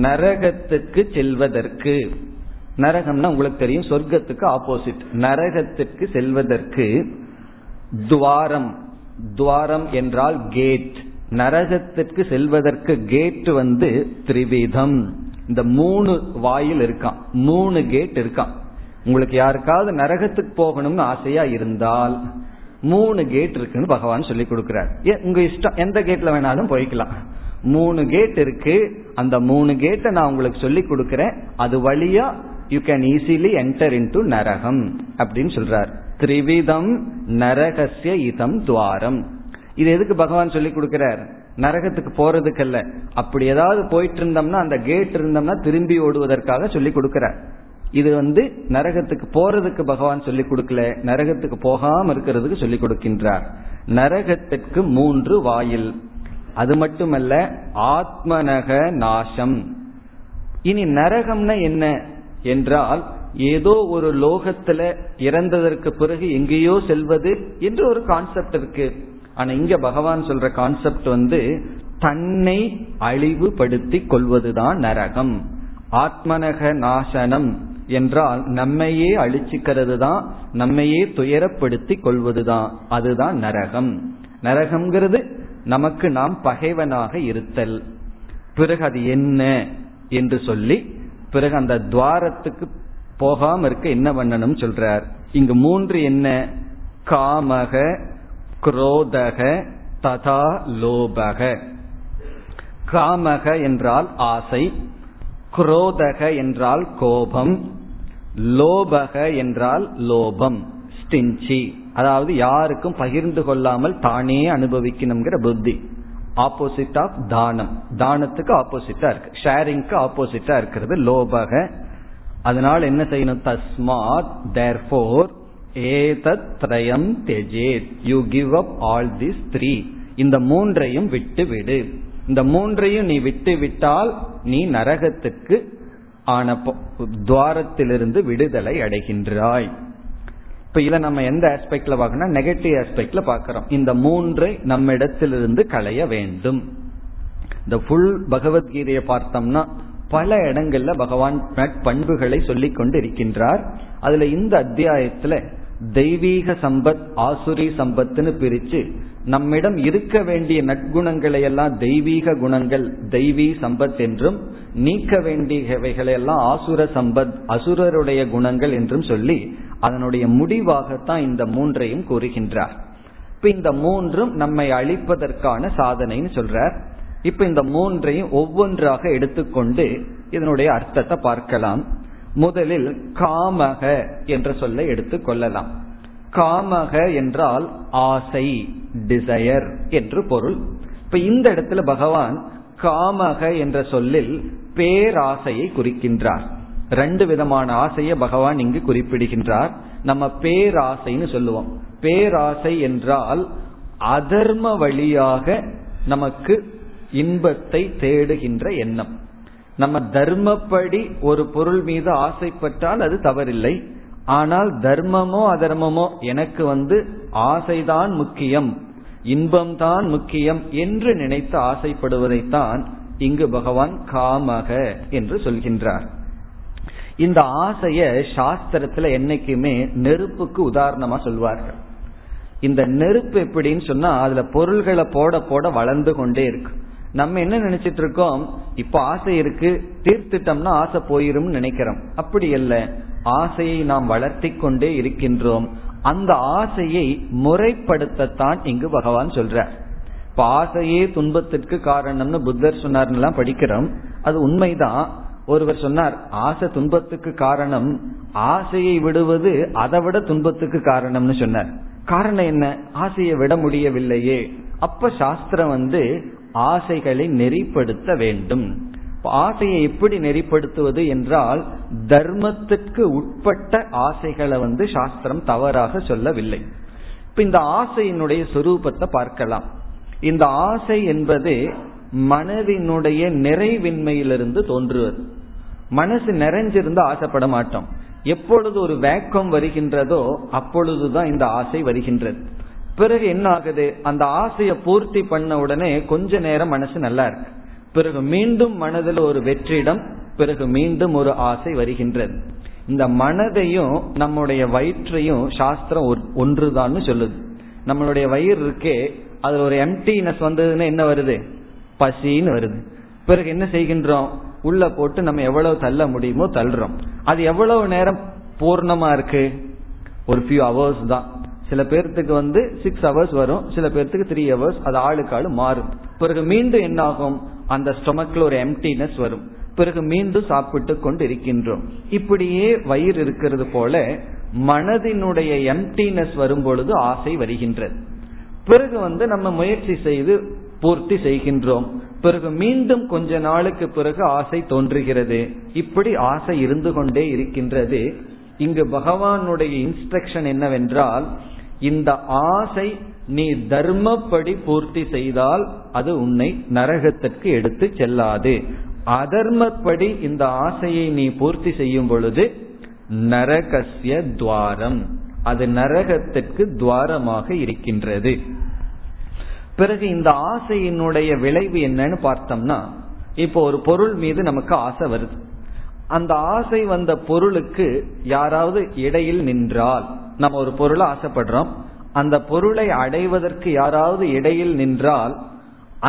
நரகத்துக்கு செல்வதற்கு, நரகம்னா உங்களுக்கு தெரியும் சொர்க்கத்துக்கு ஆப்போசிட், நரகத்துக்கு செல்வதற்கு துவாரம், துவாரம் என்றால் கேட். நரகத்திற்கு செல்வதற்கு கேட் வந்து திரிவிதம், இந்த மூணு வாயில் இருக்கான், மூணு கேட் இருக்கான். உங்களுக்கு யாருக்காவது நரகத்துக்கு போகணும்னு ஆசையா இருந்தால் மூணு கேட் இருக்குன்னு பகவான் சொல்லி கொடுக்கிறார். உங்க இஷ்டம், எந்த கேட்ல வேணாலும் போய்க்கலாம். மூணு கேட் இருக்கு, அந்த மூணு கேட்டை நான் உங்களுக்கு சொல்லி கொடுக்கிறேன், அது வழியா you can easily enter into நரகம் அப்படின்னு சொல்றார். திரிவிதம் நரகஸ்ய இதம் துவாரம். இது எதுக்கு பகவான் சொல்லி கொடுக்கிறார், நரகத்துக்கு போறதுக்கல்ல. அப்படி ஏதாவது போயிட்டு இருந்தோம்னா அந்த கேட் இருந்தோம்னா திரும்பி ஓடுவதற்காக சொல்லி கொடுக்கிறார். இது வந்து நரகத்துக்கு போறதுக்கு பகவான் சொல்லி கொடுக்கல, நரகத்துக்கு போகாம இருக்கிறதுக்கு சொல்லி கொடுக்கின்றார். நரகத்துக்கு மூன்று வாயில். அது மட்டுமல்ல, ஆத்மநக நாசம். இனி நரகம்னா என்ன என்றால், ஏதோ ஒரு லோகத்துல இறந்ததற்கு பிறகு எங்கேயோ செல்வது என்று ஒரு கான்செப்ட் இருக்கு. ஆனா இங்க பகவான் சொல்ற கான்செப்ட் வந்து தன்னை அழிவுபடுத்தி கொள்வதுதான் நரகம். ஆத்மநக நாசனம் என்றால் நம்மையே அழிச்சுக்கிறது தான், நம்மையே துயரப்படுத்தி கொள்வதுதான், அதுதான் நரகம். நரகம்ங்கிறது நமக்கு நாம் பகைவனாக இருத்தல். பிறகு அது என்ன என்று சொல்லி பிறகு அந்த துவாரத்துக்கு போகாம இருக்க என்ன பண்ணணும் சொல்றார். இங்கு மூன்று என்ன, காமக குரோதக ததா லோபக. காமக என்றால் ஆசை, குரோதக என்றால் கோபம், லோபக என்றால் லோபம், ஸ்டின்சி, அதாவது யாருக்கும் பகிர்ந்து கொள்ளாமல் தானே அனுபவிக்கணுங்கிற புத்தி. ஆப்போசிட் ஆஃப் தானம், தானத்துக்கு ஆப்போசிட்டா இருக்கு, ஷேரிங்க்கு ஆப்போசிட்டா இருக்கிறது லோபக. அதனால் என்ன செய்யணும், தஸ்மாத் தேர்ஃபோர் ஏதத் த்ரயம் த்யஜேத், you give up all this three, இந்த மூன்றையும் விட்டு விடு. இந்த மூன்றையும் நீ விட்டு விட்டால் நீ நரகத்துக்கு ஆன துவாரத்திலிருந்து விடுதலை அடைகின்றாய். இப்ப இதை நம்ம எந்த ஆஸ்பெக்ட்ல பார்க்கணும், நெகட்டிவ் ஆஸ்பெக்ட்ல பார்க்கிறோம். இந்த மூன்றை நம்ம இடத்திலிருந்து களைய வேண்டும். இந்த ஃபுல் பகவத்கீதையை பார்த்தோம்னா பல இடங்கள்ல பகவான் பண்புகளை சொல்லிக் கொண்டு இருக்கின்றார். அதுல இந்த அத்தியாயத்துல தெய்வீக சம்பத் ஆசுரி சம்பத்துன்னு பிரிச்சு நம்மிடம் இருக்க வேண்டிய நற்குணங்களை எல்லாம் தெய்வீக குணங்கள் தெய்வீ சம்பத் என்றும், நீக்க வேண்டியவைகளையெல்லாம் ஆசுர சம்பத் அசுரருடைய குணங்கள் என்றும் சொல்லி அதனுடைய முடிவாகத்தான் இந்த மூன்றையும் கூறுகின்றார். இப்ப இந்த மூன்றும் நம்மை அழிப்பதற்கான சாதனைன்னு சொல்றார். இப்ப இந்த மூன்றையும் ஒவ்வொன்றாக எடுத்துக்கொண்டு இதனுடைய அர்த்தத்தை பார்க்கலாம். முதலில் காமக என்ற சொல்லை எடுத்துக் கொள்ளலாம். காமக என்றால் ஆசை, டிசையர் என்று பொருள். இப்ப இந்த இடத்துல பகவான் காமக என்ற சொல்லில் பேராசையை குறிக்கின்றார். ரெண்டு விதமான ஆசையை பகவான் இங்கு குறிப்பிடுகின்றார். நம்ம பேராசைன்னு சொல்லுவோம். பேராசை என்றால் அதர்ம வழியாக நமக்கு இன்பத்தை தேடுகின்ற எண்ணம். நம்ம தர்மப்படி ஒரு பொருள் மீது ஆசைப்பட்டால் அது தவறில்லை. ஆனால் தர்மமோ அதர்மமோ எனக்கு வந்து ஆசைதான் முக்கியம், இன்பம்தான் முக்கியம் என்று நினைத்து ஆசைப்படுவதைத்தான் இங்கு பகவான் காமக என்று சொல்கின்றார். இந்த ஆசைய சாஸ்திரத்துல என்னைக்குமே நெருப்புக்கு உதாரணமா சொல்வார்கள். இந்த நெருப்பு எப்படின்னு சொன்னா அதுல பொருள்களை போட போட வளர்ந்து கொண்டே இருக்கு. நம்ம என்ன நினைச்சிட்டு இருக்கோம், இப்ப ஆசை இருக்கு தீர்த்துட்டோம்னா ஆசை போயிரும் நினைக்கிறோம். அப்படி அல்ல, ஆசையை நாம் வளர்த்தி கொண்டே இருக்கின்றோம். அந்த ஆசையை முறைப்படுத்தத்தான் இங்கு பகவான் சொல்றார். இப்ப ஆசையே துன்பத்திற்கு காரணம்னு புத்தர் சொன்னார்லாம் படிக்கிறோம், அது உண்மைதான். ஒருவர் சொன்னார், ஆசை துன்பத்துக்கு காரணம், ஆசையை விடுவது அதை விட துன்பத்துக்கு காரணம்னு சொன்னார். காரணம் என்ன? ஆசையை விட முடியவில்லையே. அப்ப சாஸ்திரம் வந்து ஆசைகளை நெறிப்படுத்த வேண்டும். ஆசையை எப்படி நெறிப்படுத்துவது என்றால், தர்மத்திற்கு உட்பட்ட ஆசைகளை வந்து சாஸ்திரம் தவறாக சொல்லவில்லை. இப்ப இந்த ஆசையினுடைய சொரூபத்தை பார்க்கலாம். இந்த ஆசை என்பது மனதினுடைய நிறைவின்மையிலிருந்து தோன்றுவது. மனசு நிறைஞ்சிருந்து ஆசைப்பட மாட்டோம். எப்பொழுது ஒரு வேக்கம் வருகின்றதோ அப்பொழுதுதான் இந்த ஆசை வருகின்றது. பிறகு என்ன ஆகுது, அந்த ஆசையை பூர்த்தி பண்ண உடனே கொஞ்ச நேரம் மனசு நல்லா இருக்கு, பிறகு மீண்டும் மனதில் ஒரு வெற்றிடம், பிறகு மீண்டும் ஒரு ஆசை வருகின்றது. இந்த மனதையும் நம்முடைய வயிற்றையும் சாஸ்திரம் ஒன்றுதான்னு சொல்லுது. நம்மளுடைய வயிறு இருக்கே, அதுல ஒரு எம்டினஸ் வந்ததுன்னு என்ன வருது, பசின்னு வருது. பிறகு என்ன செய்கின்றோம், உள்ள போட்டு நம்ம எவ்வளவு தள்ள முடியுமோ தள்ளுறோம். அது எவ்வளவு நேரம் பூர்ணமா இருக்கு, ஒரு ஃபியூ ஹவர்ஸ் தான். சில பேர்த்துக்கு வந்து சிக்ஸ் ஹவர்ஸ் வரும், சில பேர்த்துக்கு த்ரீ ஹவர்ஸ். அது ஆளுக்கு ஆளு மாறும். பிறகு மீண்டும் என்ன ஆகும், அந்த ஸ்டொமக்ல ஒரு எம்டினஸ் வரும், பிறகு மீண்டும் சாப்பிட்டு கொண்டு இருக்கின்றோம். இப்படியே வயிறு இருக்கிறது போல மனதினுடைய எம்டினஸ் வரும் பொழுது ஆசை வருகின்றது. பிறகு வந்து நம்ம முயற்சி செய்து பூர்த்தி செய்கின்றோம். பிறகு மீண்டும் கொஞ்ச நாளுக்கு பிறகு ஆசை தோன்றுகிறது. இப்படி ஆசை இருந்து கொண்டே இருக்கின்றது. இங்கு பகவானுடைய இன்ஸ்ட்ரக்ஷன் என்னவென்றால், இந்த ஆசை நீ தர்மப்படி பூர்த்தி செய்தால் அது உன்னை நரகத்திற்கு எடுத்து செல்லாது. அதர்மப்படி இந்த ஆசையை நீ பூர்த்தி செய்யும் பொழுது நரகஸ்ய துவாரம், அது நரகத்திற்கு துவாரமாக இருக்கின்றது. பிறகு இந்த ஆசையினுடைய விளைவு என்னன்னு பார்த்தோம்னா, இப்போ ஒரு பொருள் மீது நமக்கு ஆசை வருது. அந்த ஆசை வந்த பொருளுக்கு யாராவது இடையில் நின்றால், நம்ம ஒரு பொருளை ஆசைப்படுறோம், அந்த பொருளை அடைவதற்கு யாராவது இடையில் நின்றால்,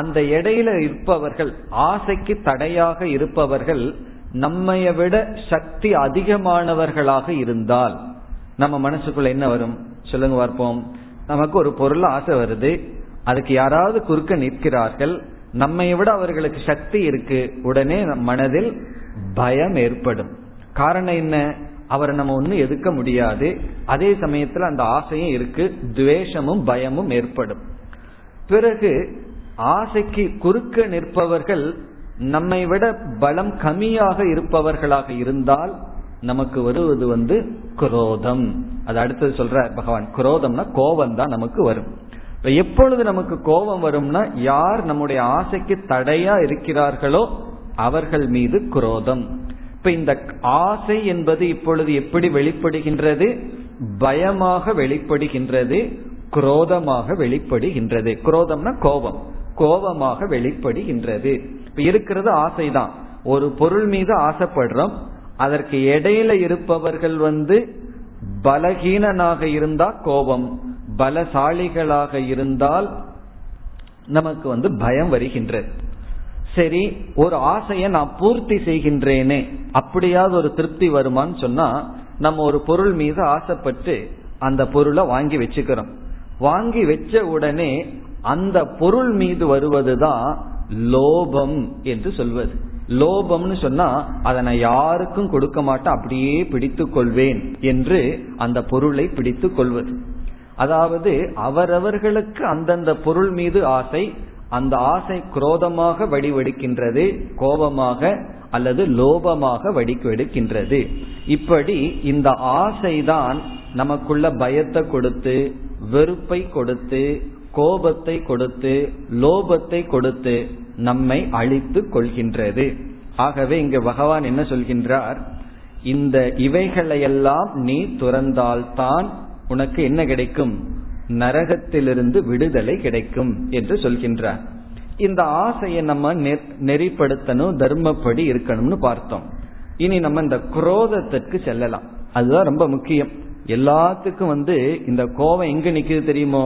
அந்த இடையில இருப்பவர்கள், ஆசைக்கு தடையாக இருப்பவர்கள், நம்மைய விட சக்தி அதிகமானவர்களாக இருந்தால் நம்ம மனசுக்குள்ள என்ன வரும் சொல்லுங்க பார்ப்போம். நமக்கு ஒரு பொருள் ஆசை வருது, அதுக்கு யாராவது குறுக்க நிற்கிறார்கள், நம்மை விட அவர்களுக்கு சக்தி இருக்கு, உடனே மனதில் பயம் ஏற்படும். காரணம் என்ன, அவரை நம்ம ஒன்னும் எதிர்க்க முடியாது, அதே சமயத்தில் அந்த ஆசையும் இருக்கு, துவேஷமும் பயமும் ஏற்படும். பிறகு ஆசைக்கு குறுக்க நிற்பவர்கள் நம்மை விட பலம் கம்மியாக இருப்பவர்களாக இருந்தால் நமக்கு வருவது வந்து குரோதம். அது அடுத்தது சொல்றார் பகவான். குரோதம்னா கோபம் தான் நமக்கு வரும். எப்பொழுது நமக்கு கோபம் வரும்னா, யார் நம்முடைய ஆசைக்கு தடையா இருக்கிறார்களோ அவர்கள் மீது குரோதம். இப்ப இந்த ஆசை என்பது இப்பொழுது எப்படி வெளிப்படுகின்றது, பயமாக வெளிப்படுகின்றது, குரோதமாக வெளிப்படுகின்றது. குரோதம்னா கோபம், கோபமாக வெளிப்படுகின்றது. இப்ப இருக்கிறது ஆசைதான். ஒரு பொருள் மீது ஆசைப்படுறோம், அதற்கு இடையில இருப்பவர்கள் வந்து பலகீனனாக இருந்தா கோபம், பலசாலிகளாக இருந்தால் நமக்கு வந்து பயம் வருகின்றது. சரி, ஒரு ஆசையை நான் பூர்த்தி செய்கின்றேனே, அப்படியாவது ஒரு திருப்தி வருமான்னு சொன்னா, நம்ம ஒரு பொருள் மீது ஆசைப்பட்டு அந்த பொருளை வாங்கி வச்சுக்கிறோம். வாங்கி வச்ச உடனே அந்த பொருள் மீது வருவதுதான் லோபம் என்று சொல்வது. லோபம்னு சொன்னா, அதை நான் யாருக்கும் கொடுக்க மாட்டேன், அப்படியே பிடித்து கொள்வேன் என்று அந்த பொருளை பிடித்து கொள்வது. அதாவது அவரவர்களுக்கு அந்தந்த பொருள் மீது ஆசை, அந்த ஆசை குரோதமாக வடிவெடுக்கின்றது, கோபமாக அல்லது லோபமாக வடிவெடுக்கின்றது. இப்படி இந்த ஆசைதான் நமக்குள்ள பயத்தை கொடுத்து, வெறுப்பை கொடுத்து, கோபத்தை கொடுத்து, லோபத்தை கொடுத்து நம்மை அழித்து கொள்கின்றது. ஆகவே இங்கு பகவான் என்ன சொல்கின்றார், இந்த இவைகளையெல்லாம் நீ துறந்தால்தான் உனக்கு என்ன கிடைக்கும், நரகத்திலிருந்து விடுதலை கிடைக்கும் என்று சொல்கின்றார். இந்த ஆசையை நம்ம நெறிப்படுத்தணும், தர்மப்படி இருக்கணும்னு பார்த்தோம். இனி நம்ம இந்த குரோதத்திற்கு செல்லலாம். அதுதான் ரொம்ப முக்கியம். எல்லாத்துக்கும் வந்து இந்த கோபம் எங்க நிக்குது தெரியுமோ,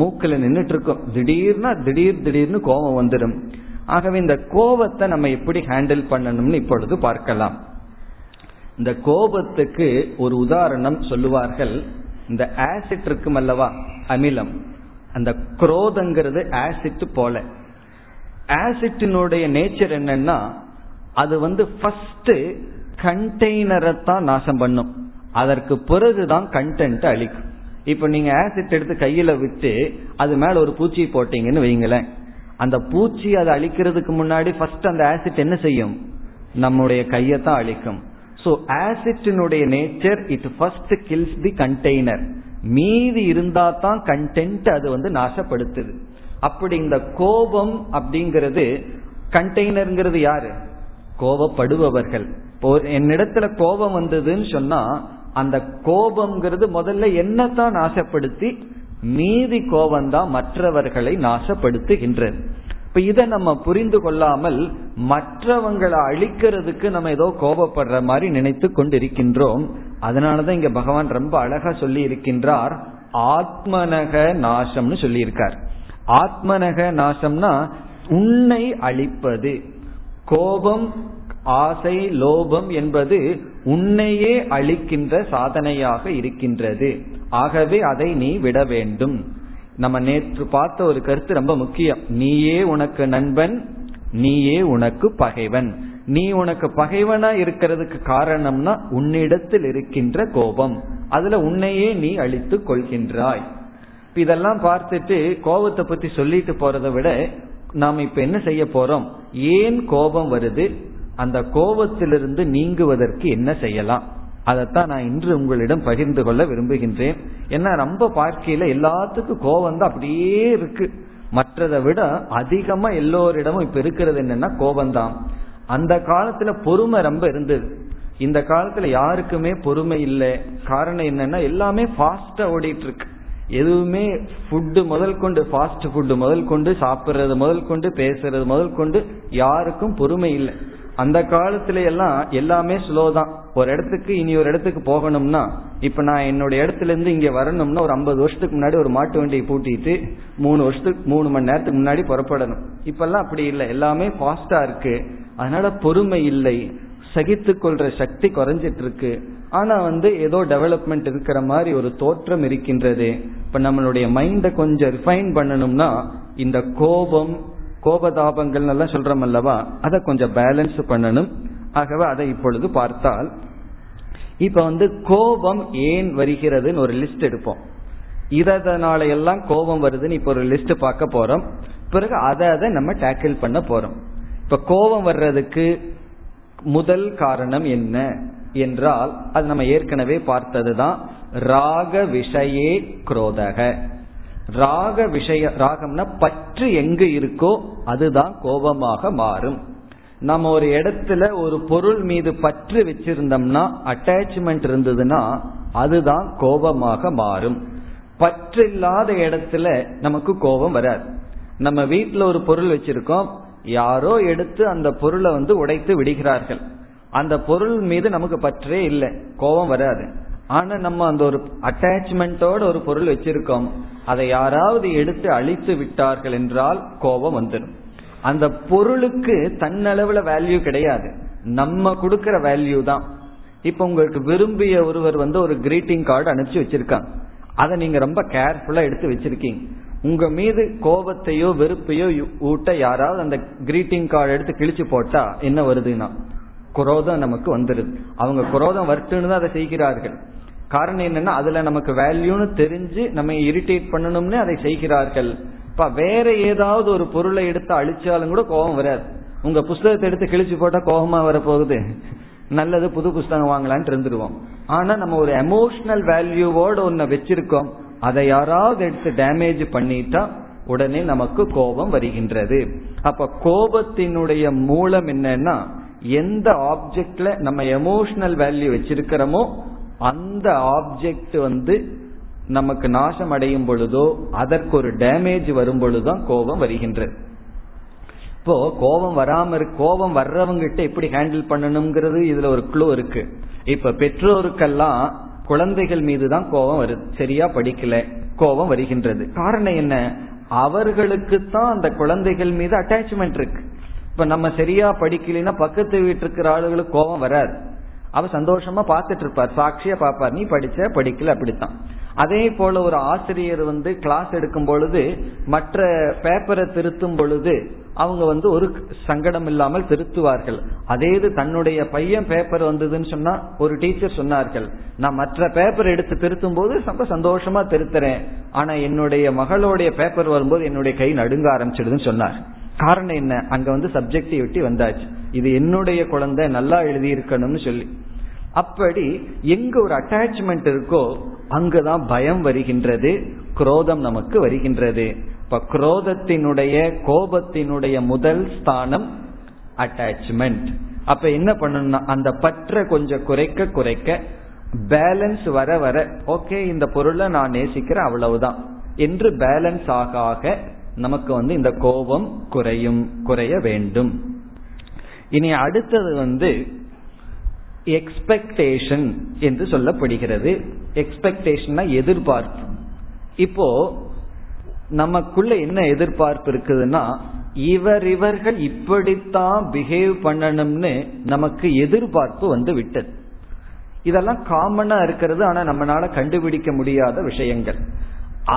மூக்கில் நின்றுட்டு இருக்கும். திடீர்னா திடீர் திடீர்னு கோபம் வந்துடும். ஆகவே இந்த கோபத்தை நம்ம எப்படி ஹேண்டில் பண்ணணும்னு இப்பொழுது பார்க்கலாம். இந்த கோபத்துக்கு ஒரு உதாரணம் சொல்லுவார்கள். இந்த ஆசிட் இருக்கும் அல்லவா, அமிலம், அந்த குரோதங்கிறது ஆசிட் போல. ஆசிட்டினுடைய நேச்சர் என்னன்னா, அது வந்து ஃபர்ஸ்ட் கண்டெய்னரை தான் நாசம் பண்ணும், அதற்கு பிறகுதான் கண்டென்ட் அழிக்கும். இப்ப நீங்க ஆசிட் எடுத்து கையில விட்டு அது மேல ஒரு பூச்சி போட்டீங்கன்னு வைங்களேன், அந்த பூச்சி அதை அழிக்கிறதுக்கு முன்னாடி ஃபர்ஸ்ட் அந்த ஆசிட் என்ன செய்யும், நம்முடைய கையை தான் அழிக்கும். ஸோ ஆசிட்டினுடைய nature, it first kills the container, மீதி இருந்தா தான் கண்டென்ட் அது வந்து நாசப்படுத்துது. அப்படி இந்த கோபம் அப்படிங்கிறது, கண்டெய்னர்ங்கிறது யாரு, கோபப்படுபவர்கள். இப்போ என்னிடத்துல கோபம் வந்ததுன்னு சொன்னா, அந்த கோபம்ங்கிறது முதல்ல என்னத்தான் நாசப்படுத்தி, மீதி கோபம்தான் மற்றவர்களை நாசப்படுத்துகின்றது. இப்ப இதை நம்ம புரிந்து கொள்ளாமல் மற்றவங்களை அழிக்கிறதுக்கு நம்ம ஏதோ கோபப்படுற மாதிரி நினைத்து கொண்டிருக்கின்றோம். அதனாலதான் இங்க பகவான் ரொம்ப அழகா சொல்லி இருக்கின்றார், ஆத்மனக நாசம்னு சொல்லியிருக்கார். ஆத்மனக நாசம்னா உன்னை அழிப்பது. கோபம், ஆசை, லோபம் என்பது உன்னையே அழிக்கின்ற சாதனையாக இருக்கின்றது. ஆகவே அதை நீ விட வேண்டும். நம்ம நேற்று பார்த்த ஒரு கருத்து ரொம்ப முக்கியம். நீயே உனக்கு நண்பன், நீயே உனக்கு பகைவன். நீ உனக்கு பகைவனா இருக்கிறதுக்கு காரணம்னா உன்னிடத்தில் இருக்கின்ற கோபம், அதுல உன்னையே நீ அழித்து கொள்கின்றாய். இதெல்லாம் பார்த்துட்டு கோபத்தை பத்தி சொல்லிட்டு போறதை விட நாம் இப்ப என்ன செய்ய போறோம், ஏன் கோபம் வருது, அந்த கோபத்திலிருந்து நீங்குவதற்கு என்ன செய்யலாம், அதைத்தான் நான் இன்று உங்களிடம் பகிர்ந்து கொள்ள விரும்புகின்றேன். ஏன்னா ரொம்ப பார்க்கையில எல்லாத்துக்கும் கோபம் தான் அப்படியே இருக்கு. மற்றதை விட அதிகமா எல்லோரிடமும் இப்ப இருக்கிறது என்னன்னா கோபம்தான். அந்த காலத்துல பொறுமை ரொம்ப இருந்தது, இந்த காலத்துல யாருக்குமே பொறுமை இல்லை. காரணம் என்னன்னா எல்லாமே ஃபாஸ்டா ஓடிட்டு இருக்கு. எதுவுமே ஃபுட்டு முதல் கொண்டு, ஃபாஸ்ட் ஃபுட்டு முதல் கொண்டு, சாப்பிட்றது முதல் கொண்டு, பேசுறது முதல் கொண்டு, யாருக்கும் பொறுமை இல்லை. அந்த காலத்துல எல்லாம் எல்லாமே ஸ்லோ தான். ஒரு இடத்துக்கு இனி ஒரு இடத்துக்கு போகணும்னா, இப்ப நான் என்னோட இடத்துல இருந்து இங்க வரணும்னா ஒரு ஐம்பது வருஷத்துக்கு முன்னாடி ஒரு மாட்டு வண்டியை பூட்டிட்டு மூணு வருஷத்துக்கு மூணு மணி நேரத்துக்கு முன்னாடி புறப்படணும். இப்பெல்லாம் அப்படி இல்லை, எல்லாமே ஃபாஸ்டா இருக்கு. அதனால பொறுமை இல்லை, சகித்து கொள்ற சக்தி குறைஞ்சிட்டு இருக்கு. ஆனா வந்து ஏதோ டெவலப்மெண்ட் இருக்கிற மாதிரி ஒரு தோற்றம் இருக்கின்றது. இப்ப நம்மளுடைய மைண்டை கொஞ்சம் ரிஃபைன் பண்ணணும்னா இந்த கோபம், கோபதாபங்கள் எல்லாம் சொல்றோம் அல்லவா, அதை கொஞ்சம் பேலன்ஸ் பண்ணணும். ஆகவே அதை இப்பொழுது பார்த்தால், இப்ப வந்து கோபம் ஏன் வருகிறதுன்னு ஒரு லிஸ்ட் எடுப்போம். இதனால எல்லாம் கோபம் வருதுன்னு இப்ப ஒரு லிஸ்ட் பார்க்க போறோம். பிறகு அதை அதை நம்ம டேக்கிள் பண்ண போறோம். இப்ப கோபம் வர்றதுக்கு முதல் காரணம் என்ன என்றால், அது நம்ம ஏற்கனவே பார்த்ததுதான், ராக விஷயே குரோதக. ராக விஷய, ராகம்னா பற்று எங்கு இருக்கோ அதுதான் கோபமாக மாறும். நம்ம ஒரு இடத்துல ஒரு பொருள் மீது பற்று வச்சிருந்தோம்னா, அட்டாச்மெண்ட் இருந்ததுன்னா அதுதான் கோபமாக மாறும். பற்று இல்லாத இடத்துல நமக்கு கோபம் வராது. நம்ம வீட்டில் ஒரு பொருள் வச்சிருக்கோம், யாரோ எடுத்து அந்த பொருளை வந்து உடைத்து விடுகிறார்கள், அந்த பொருள் மீது நமக்கு பற்றே இல்லை, கோபம் வராது. ஆனா நம்ம அந்த ஒரு அட்டாச்மெண்டோட ஒரு பொருள் வச்சிருக்கோம், அதை யாராவது எடுத்து அழித்து விட்டார்கள் என்றால் கோபம் வந்துடும். அந்த பொருளுக்கு தன்னளவுல வேல்யூ கிடையாது, நம்ம கொடுக்கற வேல்யூ தான். இப்ப உங்களுக்கு விரும்பிய ஒருவர் வந்து ஒரு கிரீட்டிங் கார்டு அனுப்பிச்சு வச்சிருக்காங்க, அதை நீங்க ரொம்ப கேர்ஃபுல்லா எடுத்து வச்சிருக்கீங்க. உங்க மீது கோபத்தையோ வெறுப்பையோ ஊட்ட யாராவது அந்த கிரீட்டிங் கார்டு எடுத்து கிழிச்சு போட்டா என்ன வருதுன்னா குரோதம் நமக்கு வந்துடுது. அவங்க குரோதம் வரட்டுன்னு தான் அதை செய்கிறார்கள். காரணம் என்னன்னா, அதுல நமக்கு வேல்யூன்னு தெரிஞ்சு நம்ம இரிட்டேட் பண்ணணும்னு அதை செய்கிறார்கள். இப்ப வேற ஏதாவது ஒரு பொருளை எடுத்து அழிச்சாலும் கூட கோபம் வராது. உங்க புஸ்தகத்தை எடுத்து கிழிச்சு போட்டா கோபமா வரப்போகுது, நல்லது புது புஸ்தகம் வாங்கலான்னு இருந்துடுவோம். ஆனா நம்ம ஒரு எமோஷனல் வேல்யூவோட ஒன்ன வச்சிருக்கோம், அதை யாராவது எடுத்து டேமேஜ் பண்ணிட்டா உடனே நமக்கு கோபம் வருகின்றது. அப்ப கோபத்தினுடைய மூலம் என்னன்னா, எந்த ஆப்ஜெக்ட்ல நம்ம எமோஷனல் வேல்யூ வச்சிருக்கிறோமோ அந்த ஆப்ஜெக்ட் வந்து நமக்கு நாசம் அடையும் பொழுதோ அதற்கு ஒரு டேமேஜ் வரும் பொழுதுதான் கோபம் வருகின்றது. இப்போ கோபம் வராம இருக்கு, கோபம் வர்றவங்கிட்ட எப்படி ஹேண்டில் பண்ணணுங்கிறது இதுல ஒரு க்ளூ இருக்கு. இப்ப பெற்றோருக்கெல்லாம் குழந்தைகள் மீதுதான் கோபம் வருது, சரியா படிக்கல கோபம் வருகின்றது. காரணம் என்ன, அவர்களுக்கு தான் அந்த குழந்தைகள் மீது அட்டாச்மெண்ட் இருக்கு. இப்ப நம்ம சரியா படிக்கலைன்னா பக்கத்து வீட்டு இருக்கிற ஆளுகளுக்கு கோபம் வராது, அவர் சந்தோஷமா பார்த்துட்டு இருப்பார், சாட்சியா பாப்பார், நீ படிச்ச படிக்கல, அப்படித்தான். அதே போல ஒரு ஆசிரியர் வந்து கிளாஸ் எடுக்கும் பொழுது மற்ற பேப்பரை திருத்தும் பொழுது அவங்க வந்து ஒரு சங்கடம் இல்லாமல் திருத்துவார்கள். அதே இது தன்னுடைய பையன் பேப்பர் வந்ததுன்னு சொன்னா ஒரு டீச்சர் சொன்னார்கள், நான் மற்ற பேப்பர் எடுத்து திருத்தும் போது ரொம்ப சந்தோஷமா திருத்துறேன், ஆனா என்னுடைய மகளுடைய பேப்பர் வரும்போது என்னுடைய கை நடுங்க ஆரம்பிச்சிடுதுன்னு சொன்னார். காரணம் என்ன? அங்க வந்து சப்ஜெக்டிவிட்டி வந்தாச்சு, இது என்னுடைய குழந்தை நல்லா எழுதி இருக்கணும்னு சொல்லி. அப்படி எங்க ஒரு அட்டாச்மெண்ட் இருக்கோ அங்குதான் பயம் வருகின்றது, குரோதம் நமக்கு வருகின்றது. இப்ப குரோதத்தினுடைய கோபத்தினுடைய முதல் ஸ்தானம் அட்டாச்மெண்ட். அப்ப என்ன பண்ணணும்னா அந்த பற்ற கொஞ்சம் குறைக்க குறைக்க பேலன்ஸ் வர வர, ஓகே இந்த பொருளை நான் நேசிக்கிறேன் அவ்வளவுதான் என்று பேலன்ஸ் ஆக ஆக நமக்கு வந்து இந்த கோபம் குறையும், குறைய வேண்டும். இனி அடுத்தது வந்து எக்ஸ்பெக்டேஷன் என்று சொல்லப்படுகிறது. எக்ஸ்பெக்டேஷன்னா எதிர்பார்ப்பு. இப்போ நமக்குள்ள என்ன எதிர்பார்ப்பு இருக்குதுன்னா, இவர் இவர்கள் இப்படித்தான் பிஹேவ் பண்ணணும்னு நமக்கு எதிர்பார்ப்பு வந்து விட்டது. இதெல்லாம் காமனா இருக்கிறது, ஆனா நம்மளால கண்டுபிடிக்க முடியாத விஷயங்கள்.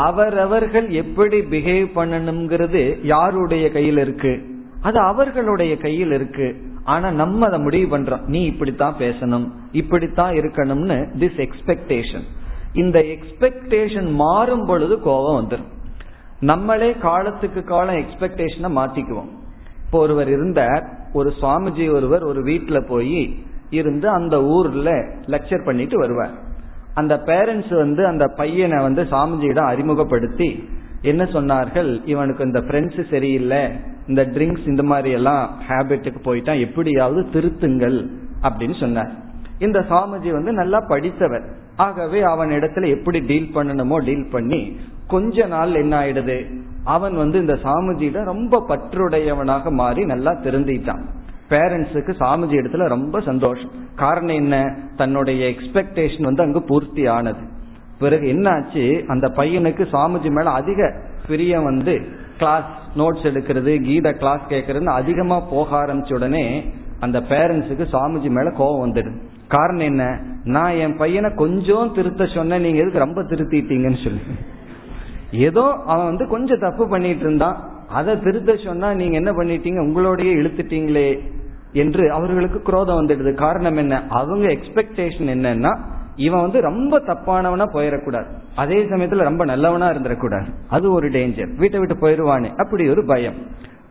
அவரவர்கள் எப்படி பிஹேவ் பண்ணணுங்கிறது யாருடைய கையில் இருக்கு? அது அவர்களுடைய கையில் இருக்கு. ஆனா நம்ம அதை முடிவு பண்றோம், நீ இப்படித்தான் பேசணும், இப்படித்தான் இருக்கணும்னு. This expectation. இந்த எக்ஸ்பெக்டேஷன் மாறும் பொழுது கோபம் வந்துடும். நம்மளே காலத்துக்கு காலம் எக்ஸ்பெக்டேஷனை மாத்திக்குவோம். இப்போ ஒருவர் இருந்தார், ஒரு சுவாமிஜி ஒருவர் ஒரு வீட்டுல போய் இருந்து அந்த ஊர்ல லெக்சர் பண்ணிட்டு வருவார். அந்த பேரண்ட்ஸ் வந்து அந்த பையனை வந்து சாமிஜியிடம் அறிமுகப்படுத்தி என்ன சொன்னார்கள், இவனுக்கு இந்த ஃப்ரெண்ட்ஸ் சரியில்லை, இந்த ட்ரிங்க்ஸ் இந்த மாதிரி எல்லாம் ஹேபிட்டுக்கு போயிட்டான், எப்படியாவது திருத்துங்கள் அப்படின்னு சொன்னார். இந்த சாமிஜி வந்து நல்லா படித்தவர், ஆகவே அவன் இடத்துல எப்படி டீல் பண்ணணுமோ டீல் பண்ணி கொஞ்ச நாள் என்ன ஆயிடுது, அவன் வந்து இந்த சாமிஜியிட ரொம்ப பற்றுடையவனாக மாறி நல்லா திருந்திட்டான். பேரண்ட்ஸுக்கு சாமிஜி இடத்துல ரொம்ப சந்தோஷம். காரணம் என்ன? தன்னுடைய எக்ஸ்பெக்டேஷன் வந்து அங்கு பூர்த்தி ஆனது. பிறகு என்ன ஆச்சு, அந்த பையனுக்கு சாமிஜி மேல அதிக பிரியம் வந்து கிளாஸ் நோட்ஸ் எடுக்கிறது, கீதா கிளாஸ் கேட்கறது அதிகமா போக ஆரம்பிச்ச உடனே அந்த பேரண்ட்ஸுக்கு சாமிஜி மேல கோபம் வந்துடுது. காரணம் என்ன? நான் என் பையனை கொஞ்சம் திருத்த சொன்ன, நீங்க எதுக்கு ரொம்ப திருத்திட்டீங்கன்னு சொல்லி. ஏதோ அவன் வந்து கொஞ்சம் தப்பு பண்ணிட்டு இருந்தான், அதை திருத்த சொன்னா நீங்க என்ன பண்ணிட்டீங்க, உங்களோடய இழுத்துட்டீங்களே என்று அவர்களுக்கு குரோதம் வந்துடுது. காரணம் என்ன? அவங்க எக்ஸ்பெக்டேஷன் என்னன்னா, இவன் வந்து ரொம்ப தப்பானவனா போயிடக்கூடாது, அதே சமயத்துல ரொம்ப நல்லவனா இருந்துடக்கூடாது, அது ஒரு டேஞ்சர், வீட்டை விட்டு போயிடுவானே, அப்படி ஒரு பயம்.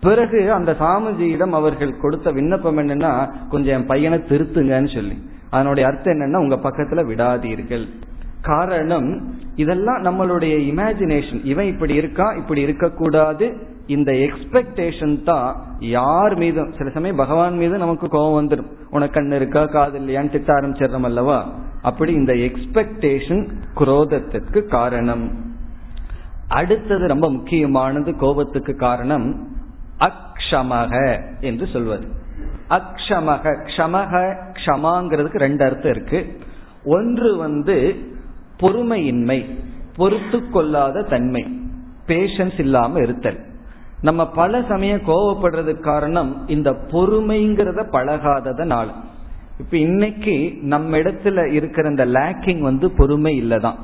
பிறகு அந்த சாமிஜியிடம் அவர்கள் கொடுத்த விண்ணப்பம் என்னன்னா, கொஞ்சம் என் பையனை திருத்துங்கன்னு சொல்லி. அதனுடைய அர்த்தம் என்னன்னா, உங்க பக்கத்துல விடாதீர்கள். காரணம் இதெல்லாம் நம்மளுடைய இமேஜினேஷன், இவன் இப்படி இருக்கா, இப்படி இருக்க கூடாது. இந்த எக்ஸ்பெக்டேஷன் தான் யார் மீதும், சில சமயம் பகவான் மீது நமக்கு கோபம் வந்துடும், உனக்கு கண்ணு இருக்கா காது இல்லையான்னு திட்ட ஆரம்பிச்சிடறோம் அல்லவா. அப்படி இந்த எக்ஸ்பெக்டேஷன் குரோதத்துக்கு காரணம். அடுத்தது ரொம்ப முக்கியமானது கோபத்துக்கு காரணம் அக்ஷமக என்று சொல்வது. அக்ஷமக, க்ஷமக க்ஷமாங்கிறதுக்கு ரெண்டு அர்த்தம் இருக்கு. ஒன்று வந்து பொறுமையின்மை, பொறுத்து கொள்ளாத தன்மை, பேஷன்ஸ் இல்லாம இருத்தல். நம்ம பல சமயம் கோபப்படுறதுக்கு காரணம் இந்த பொறுமைங்கிறத பழகாததனால. இப்ப இன்னைக்கு நம்ம இடத்துல இருக்கிற இந்த லேக்கிங் வந்து பொறுமை இல்லதான்.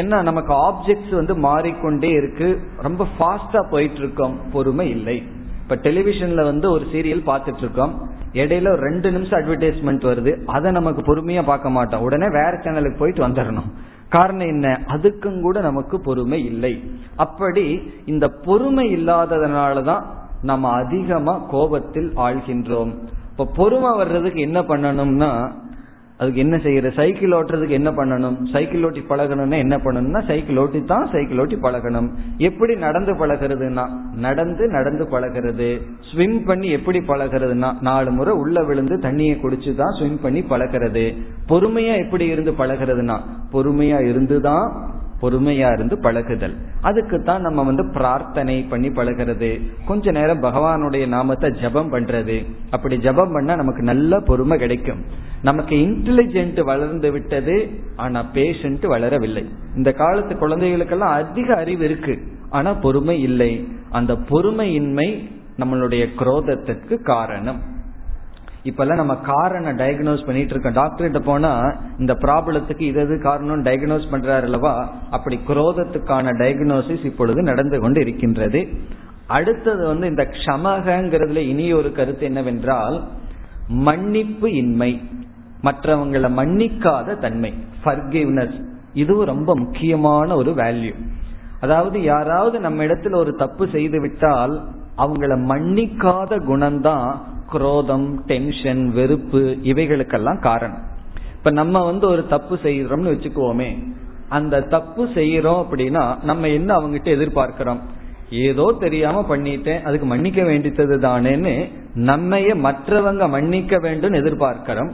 ஏன்னா நமக்கு ஆப்ஜெக்ட்ஸ் வந்து மாறிக்கொண்டே இருக்கு, ரொம்ப ஃபாஸ்டா போயிட்டு இருக்கோம், பொறுமை இல்லை. இப்ப டெலிவிஷன்ல வந்து ஒரு சீரியல் பார்த்துட்டு இருக்கோம், இடையில ஒரு ரெண்டு நிமிஷம் அட்வர்டைஸ்மெண்ட் வருது, அதை நமக்கு பொறுமையா பார்க்க மாட்டோம், உடனே வேற சேனலுக்கு போயிட்டு வந்துடணும். காரணம் என்ன? அதுக்கும் கூட நமக்கு பொறுமை இல்லை. அப்படி இந்த பொறுமை இல்லாததுனாலதான் நம்ம அதிகமா கோபத்தில் ஆழ்கின்றோம். இப்ப பொறுமை வர்றதுக்கு என்ன பண்ணணும்னா, அதுக்கு என்ன செய்யற, சைக்கிள் ஓட்டுறதுக்கு என்ன பண்ணணும், சைக்கிள் ஓட்டி பழகணும்னா என்ன பண்ணணும்னா, சைக்கிள் ஓட்டி தான் சைக்கிள் ஓட்டி பழகணும். எப்படி நடந்து பழகிறதுனா, நடந்து நடந்து பழகிறது. ஸ்விம் பண்ணி எப்படி பழகிறதுனா, நாலு முறை உள்ள விழுந்து தண்ணியை குடிச்சு தான் ஸ்விம் பண்ணி பழகிறது. பொறுமையா எப்படி இருந்து பழகிறதுனா, பொறுமையா இருந்துதான், பொறுமையா இருந்து பழகுதல். அதுக்குத்தான் நம்ம வந்து பிரார்த்தனை பண்ணி பழகிறது, கொஞ்ச நேரம் பகவானுடைய நாமத்தை ஜபம் பண்றது. அப்படி ஜபம் பண்ணா நமக்கு நல்ல பொறுமை கிடைக்கும். நமக்கு இன்டெலிஜென்ட் வளர்ந்து விட்டது, ஆனா பேஷண்ட் வளரவில்லை. இந்த காலத்து குழந்தைகளுக்கெல்லாம் அதிக அறிவு இருக்கு, ஆனா பொறுமை இல்லை. அந்த பொறுமையின்மை நம்மளுடைய குரோதத்திற்கு காரணம். இப்பெல்லாம் நம்ம காரணம் டயக்னோஸ் பண்ணிட்டு இருக்கோம். டாக்டர் கிட்ட போனா இந்த ப்ராப்ளத்துக்கு இது எது காரணம் டயக்னோஸ் பண்றாரு அல்லவா, அப்படி குரோதத்துக்கான டயக்னோசிஸ் இப்பொழுது நடந்து கொண்டு இருக்கின்றது. அடுத்தது வந்து இந்த க்ஷமகங்கிறதுல இனி ஒரு கருத்து என்னவென்றால், மன்னிப்பு இன்மை, மற்றவங்களை மன்னிக்காத தன்மை, ஃபர்கிவ்னஸ், இதுவும் ரொம்ப முக்கியமான ஒரு வேல்யூ. அதாவது யாராவது நம்ம இடத்துல ஒரு தப்பு செய்து விட்டால் அவங்கள மன்னிக்காத குணம்தான் குரோதம், டென்ஷன், வெறுப்பு, இவைகளுக்கெல்லாம் காரணம். இப்ப நம்ம வந்து ஒரு தப்பு செய்யறோம்னு வச்சுக்கோமே, அந்த தப்பு செய்யறோம் அப்படின்னா நம்ம என்ன அவங்ககிட்ட எதிர்பார்க்கிறோம், ஏதோ தெரியாம பண்ணிட்டேன் அதுக்கு மன்னிக்க வேண்டியது தானேன்னு நம்மையே மற்றவங்க மன்னிக்க வேண்டும் எதிர்பார்க்கிறோம்.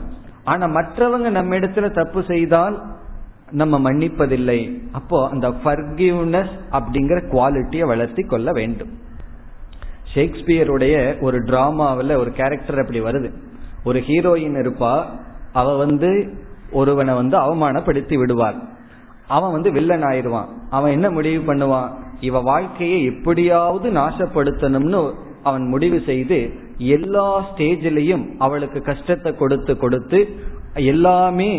ஆனா மற்றவங்க நம்ம இடத்துல தப்பு செய்தால் நம்ம மன்னிப்பதில்லை. அப்போ அந்த ஃபர்கிவ்னஸ் அப்படிங்கிற குவாலிட்டியை வளர்த்தி கொள்ள வேண்டும். ஷேக்ஸ்பியருடைய ஒரு டிராமாவில் ஒரு கேரக்டர் அப்படி வருது. ஒரு ஹீரோயின் இருப்பா, அவ வந்து ஒருவனை வந்து அவமானப்படுத்தி விடுவார். அவன் வந்து வில்லன் ஆயிடுவான். அவன் என்ன முடிவு பண்ணுவான், இவ வாழ்க்கையை எப்படியாவது நாசப்படுத்தணும்னு அவன் முடிவு செய்து எல்லா ஸ்டேஜிலையும் அவளுக்கு கஷ்டத்தை கொடுத்து கொடுத்து எல்லாமே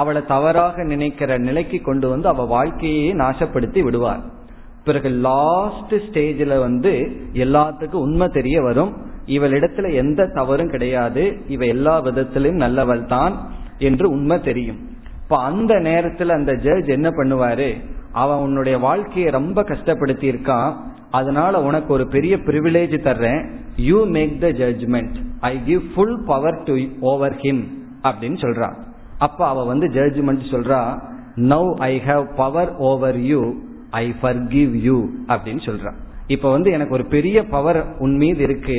அவளை தவறாக நினைக்கிற நிலைக்கு கொண்டு வந்து அவ வாழ்க்கையே நாசப்படுத்தி விடுவார். பிறகு லாஸ்ட் ஸ்டேஜில் வந்து எல்லாத்துக்கும் உண்மை தெரிய வரும், இவளிடத்துல எந்த தவறும் கிடையாது, இவ எல்லா விதத்திலும் நல்லவள் தான் என்று உண்மை தெரியும். இப்போ அந்த நேரத்தில் அந்த ஜட்ஜ் என்ன பண்ணுவாரு, அவன் உன்னுடைய வாழ்க்கையை ரொம்ப கஷ்டப்படுத்தி இருக்கான், அதனால உனக்கு ஒரு பெரிய பிரிவிலேஜ் தர்றேன், you make the judgement, I give full power to over him அப்படின்னு சொல்றான். அப்ப அவ வந்து ஜட்ஜ்மெண்ட் சொல்றா, now I have power over you, I forgive you அப்படின்னு சொல்றான். இப்ப வந்து எனக்கு ஒரு பெரிய பவர் உன் மீது இருக்கு,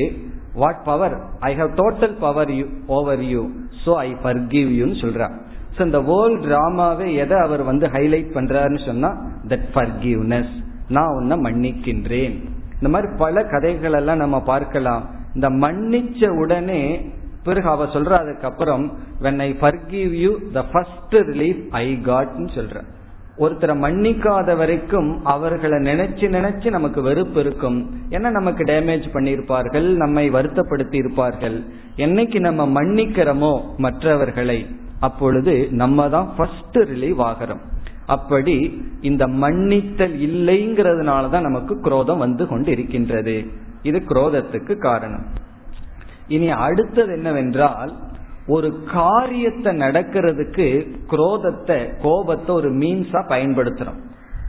what power, I have total power you over you, so I forgive யூன்னு சொல்றான். சோ இந்த வேர்ல்ட் டிராமாவே எதை அவர் வந்து ஹைலைட் பண்றாருன்னு சொன்னா, தட் ஃபர்கிவ்னஸ், நான் உன்னை மன்னிக்கின்றேன். இந்த மாதிரி பல கதைகள் எல்லாம் நம்ம பார்க்கலாம். இந்த மன்னிச்ச உடனே பிறகு அவ சொல்ற, அதுக்கப்புறம் when I forgive you, the first relief I got ன்னு சொல்ற. ஒருத்தரை மன்னிக்காத வரைக்கும் அவர்களை நினைச்சு நினைச்சு நமக்கு வெறுப்பு இருக்கும், ஏன்னா நமக்கு டேமேஜ் பண்ணியிருப்பார்கள், நம்மை வருத்தப்படுத்தி இருப்பார்கள். என்னைக்கு நம்ம மன்னிக்கிறோமோ மற்றவர்களை, அப்பொழுது நம்ம தான் ஃபர்ஸ்ட் ரிலீவ் ஆகிறோம். அப்படி இந்த மன்னித்தல் இல்லைங்கிறதுனால தான் நமக்கு குரோதம் வந்து கொண்டு இருக்கின்றது. இது குரோதத்துக்கு காரணம். இனி அடுத்தது என்னவென்றால், ஒரு காரியத்தை நடக்கிறதுக்கு குரோதத்தை, கோபத்தை ஒரு மீன்ஸா பயன்படுத்துறோம்.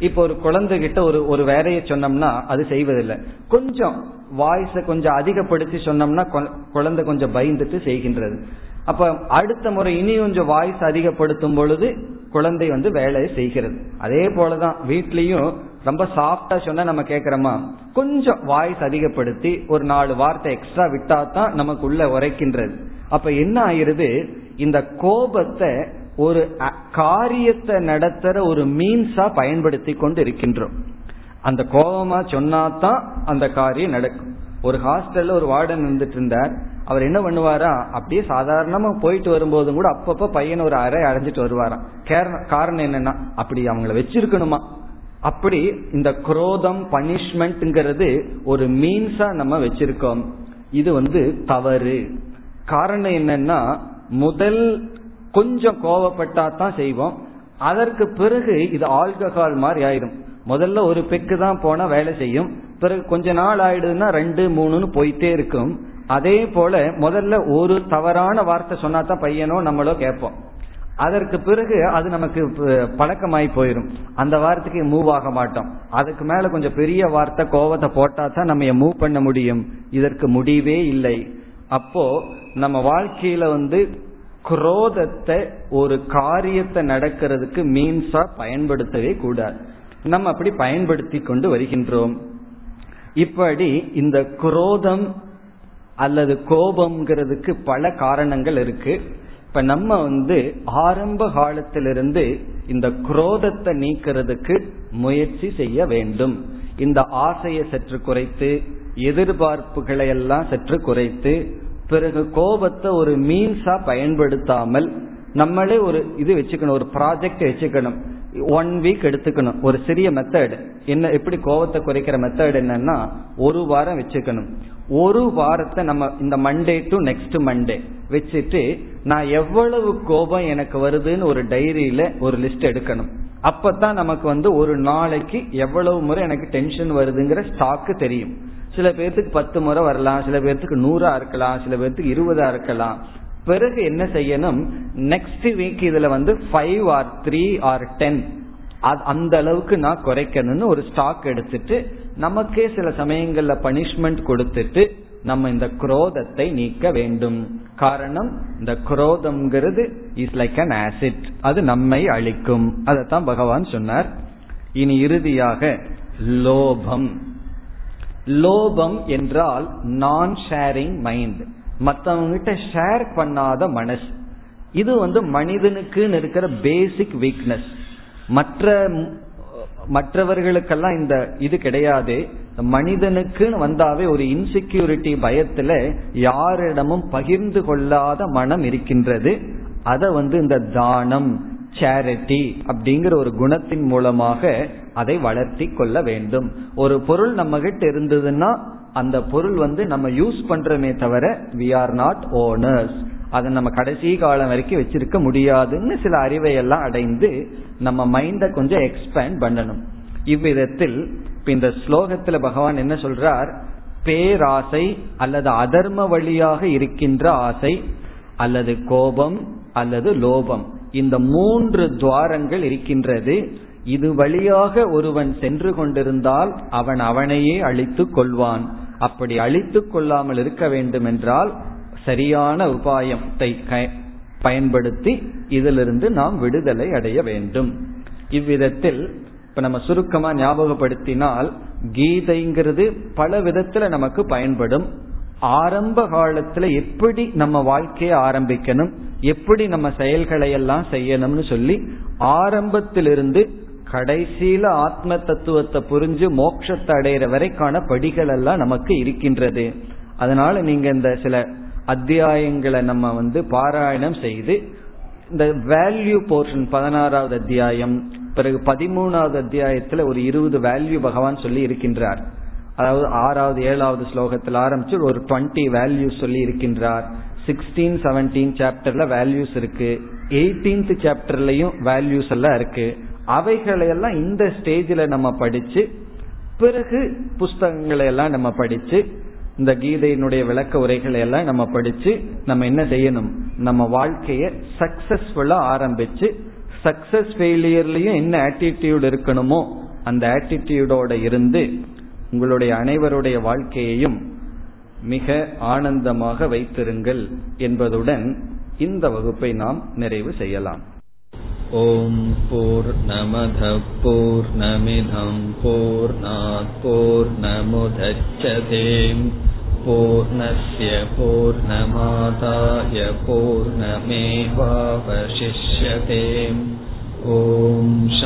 இப்போ ஒரு குழந்தைகிட்ட ஒரு ஒரு வேலையை சொன்னோம்னா அது செய்வதில்லை, கொஞ்சம் வாய்ஸை கொஞ்சம் அதிகப்படுத்தி சொன்னோம்னா குழந்தை கொஞ்சம் பயந்துட்டு செய்கின்றது. அப்ப அடுத்த முறை இனி கொஞ்சம் வாய்ஸ் அதிகப்படுத்தும் பொழுது குழந்தை வந்து வேலையை செய்கிறது. அதே போலதான் வீட்லயும் ரொம்ப சாஃப்டா சொன்னா நம்ம கேட்கிறோமா, கொஞ்சம் வாய்ஸ் அதிகப்படுத்தி ஒரு நாலு வார்த்தை எக்ஸ்ட்ரா விட்டா தான் நமக்குள்ள உரைக்கின்றது. அப்ப என்ன ஆயிருது, இந்த கோபத்தை ஒரு காரியத்தை நடத்துற ஒரு மீன்ஸா பயன்படுத்தி கொண்டு இருக்கின்றோம். அந்த கோபமா சொன்னாதான் அந்த காரியம் நடக்கும். ஒரு ஹாஸ்டல்ல ஒரு வார்டன் இருந்துட்டு இருந்தார். அவர் என்ன பண்ணுவாரா, அப்படியே சாதாரணமா போயிட்டு வரும்போதும் கூட அப்பப்ப பையன் ஒரு அறை அடைஞ்சிட்டு வருவாராம். காரணம் என்னன்னா, அப்படி அவங்கள வச்சிருக்கணுமா. அப்படி இந்த குரோதம், பனிஷ்மெண்ட்ங்கிறது ஒரு மீன்ஸா நம்ம வச்சிருக்கோம். இது வந்து தவறு. காரணம் என்னன்னா, முதல் கொஞ்சம் கோவப்பட்டா தான் செய்வோம், அதற்கு பிறகு இது ஆல்கஹால் மாதிரி ஆயிடும். முதல்ல ஒரு பெக்கு தான் போனா வேலை செய்யும், பிறகு கொஞ்ச நாள் ஆயிடுதுன்னா ரெண்டு மூணுன்னு போயிட்டே இருக்கும். அதே போல முதல்ல ஒரு தவறான வார்த்தை சொன்னா தான் பையனோ நம்மளோ கேட்போம், அதற்கு பிறகு அது நமக்கு பழக்கமாயி போயிடும், அந்த வார்த்தைக்கு மூவ் ஆக மாட்டோம். அதுக்கு மேல கொஞ்சம் பெரிய வார்த்தை, கோபத்தை போட்டா தான் நம்ம மூவ் பண்ண முடியும். இதற்கு முடிவே இல்லை. அப்போ நம்ம வாழ்க்கையில வந்து குரோதத்தை ஒரு காரியத்தை நடக்கிறதுக்கு மீன்ஸா பயன்படுத்தவே கூடாது. நம்ம அப்படி பயன்படுத்தி கொண்டு வருகின்றோம். இப்படி இந்த குரோதம் அல்லது கோபம்ங்கிறதுக்கு பல காரணங்கள் இருக்கு. இப்ப நம்ம வந்து ஆரம்ப காலத்திலிருந்து இந்த குரோதத்தை நீக்கிறதுக்கு முயற்சி செய்ய வேண்டும். இந்த ஆசையை சற்று குறைத்து, எதிர்பார்ப்புகளை எல்லாம் சற்று குறைத்து, பிறகு கோபத்தை ஒரு மீன்ஸா பயன்படுத்தாமல் நம்மளே ஒரு இது வச்சுக்கணும், ஒரு ப்ராஜெக்ட் வச்சுக்கணும். ஒன் வீக் எடுத்துக்கணும். ஒரு சிறிய மெத்தட் என்ன, எப்படி கோபத்தை குறைக்கிற மெத்தட் என்னன்னா ஒரு வாரம் வச்சுக்கணும். ஒரு வாரத்தை நம்ம இந்த மண்டே டு நெக்ஸ்ட் மண்டே வச்சுட்டு நான் எவ்வளவு கோபம் எனக்கு வருதுன்னு ஒரு டைரியில ஒரு லிஸ்ட் எடுக்கணும். அப்பதான் நமக்கு வந்து ஒரு நாளைக்கு எவ்வளவு முறை எனக்கு டென்ஷன் வருதுங்கிற ஸ்டாக்கு தெரியும். சில பேர்த்துக்கு பத்து முறை வரலாம், சில பேர்த்துக்கு நூறா இருக்கலாம், சில பேர்த்துக்கு இருபதா இருக்கலாம். பிறகு என்ன செய்யணும், நெக்ஸ்ட் வீக் இதுல வந்து five or three or ten அந்த அளவுக்கு நான் குறைக்கணும்னு ஒரு ஸ்டாக் எடுத்துட்டு நமக்கே சில சமயங்கள்ல பனிஷ்மெண்ட் கொடுத்துட்டு நம்ம இந்த குரோதத்தை நீக்க வேண்டும். காரணம், இந்த குரோதம்ங்கிறது இஸ் லைக் அன் ஆசிட், அது நம்மை அழிக்கும். அதத்தான் பகவான் சொன்னார். இனி இறுதியாக லோபம். லோபம் என்றால் நான் ஷேரிங் மைண்ட், மற்றவங்கிட்ட ஷேர் பண்ணாத மனசு. இது வந்து மனிதனுக்குன்னு இருக்கிற பேசிக் வீக்னஸ். மற்ற மற்றவர்களுக்கெல்லாம் இந்த இது கிடையாது. மனிதனுக்குன்னு வந்தாவே ஒரு இன்செக்யூரிட்டி பயத்துல யாரிடமும் பகிர்ந்து கொள்ளாத மனம் இருக்கின்றது. அதை வந்து இந்த தானம், சேரிட்டி அப்படிங்கிற ஒரு குணத்தின் மூலமாக அதை வளர்த்தி கொள்ள வேண்டும். ஒரு பொருள் நம்ம கிட்ட இருந்ததுன்னா அந்த பொருள் வந்து நம்ம யூஸ் பண்றோமே தவிர we are not owners. அதை நம்ம கடைசி காலம் வரைக்கும் வச்சிருக்க முடியாதுன்னு சில அறிவை எல்லாம் அடைந்து நம்ம மைண்டை கொஞ்சம் எக்ஸ்பேண்ட் பண்ணணும். இவ்விதத்தில் இப்ப இந்த ஸ்லோகத்துல பகவான் என்ன சொல்றார், பேராசை அல்லது அதர்ம வழியாக இருக்கின்ற ஆசை அல்லது கோபம் அல்லது லோபம், இந்த மூன்று துவாரங்கள் இருக்கின்றது. இது வழியாக ஒருவன் சென்று கொண்டிருந்தால் அவன் அவனையே அழித்து கொள்வான். அப்படி அழித்து கொள்ளாமல் இருக்க வேண்டும் என்றால் சரியான உபாயத்தை பயன்படுத்தி இதிலிருந்து நாம் விடுதலை அடைய வேண்டும். இவ்விதத்தில் இப்ப நம்ம சுருக்கமா ஞாபகப்படுத்தினால் கீதைங்கிறது பல விதத்துல நமக்கு பயன்படும். ஆரம்ப காலத்துல எப்படி நம்ம வாழ்க்கையை ஆரம்பிக்கணும், எப்படி நம்ம செயல்களை எல்லாம் செய்யணும்னு சொல்லி ஆரம்பத்திலிருந்து கடைசியில ஆத்ம தத்துவத்தை புரிஞ்சு மோட்சத்தை அடைகிற வரைக்கான படிகள் எல்லாம் நமக்கு இருக்கின்றது. அதனால நீங்க இந்த சில அத்தியாயங்களை நம்ம வந்து பாராயணம் செய்து இந்த வேல்யூ போர்ஷன் பதினாறாவது அத்தியாயம், பிறகு பதிமூணாவது அத்தியாயத்துல ஒரு இருபது வேல்யூ பகவான் சொல்லி இருக்கின்றார். அதாவது ஆறாவது ஏழாவது ஸ்லோகத்தில் ஆரம்பிச்சு ஒரு டுவெண்ட்டி வேல்யூஸ் சொல்லி இருக்கின்றார். சிக்ஸ்டீன் செவன்டீன் சாப்டர்ல வேல்யூஸ் இருக்கு, எயிட்டீன்த் சாப்டர்லயும் வேல்யூஸ் எல்லாம் இருக்கு. அவைகளையெல்லாம் இந்த ஸ்டேஜில் நம்ம படிச்சு பிறகு புஸ்தகங்களையெல்லாம் நம்ம படிச்சு இந்த கீதையினுடைய விளக்க உரைகளை எல்லாம் நம்ம படிச்சு நம்ம என்ன செய்யணும், நம்ம வாழ்க்கைய சக்சஸ்ஃபுல்லா ஆரம்பிச்சு சக்சஸ் ஃபெயிலியர்லயும் என்ன ஆட்டிடியூட் இருக்கணுமோ அந்த ஆட்டிடியூடோட இருந்து உங்களுடைய அனைவருடைய வாழ்க்கையையும் மிக ஆனந்தமாக வைத்திருங்கள் என்பதுடன் இந்த வகுப்பை நாம் நிறைவு செய்யலாம். ஓம் பூர்ணமத பூர்ணமிதம் பூர்ணாத் பூர்ணமுதச்யதே பூர்ணஸ்ய பூர்ணமாதாய பூர்ணமேவாவசிஷ்யதே. ஓம்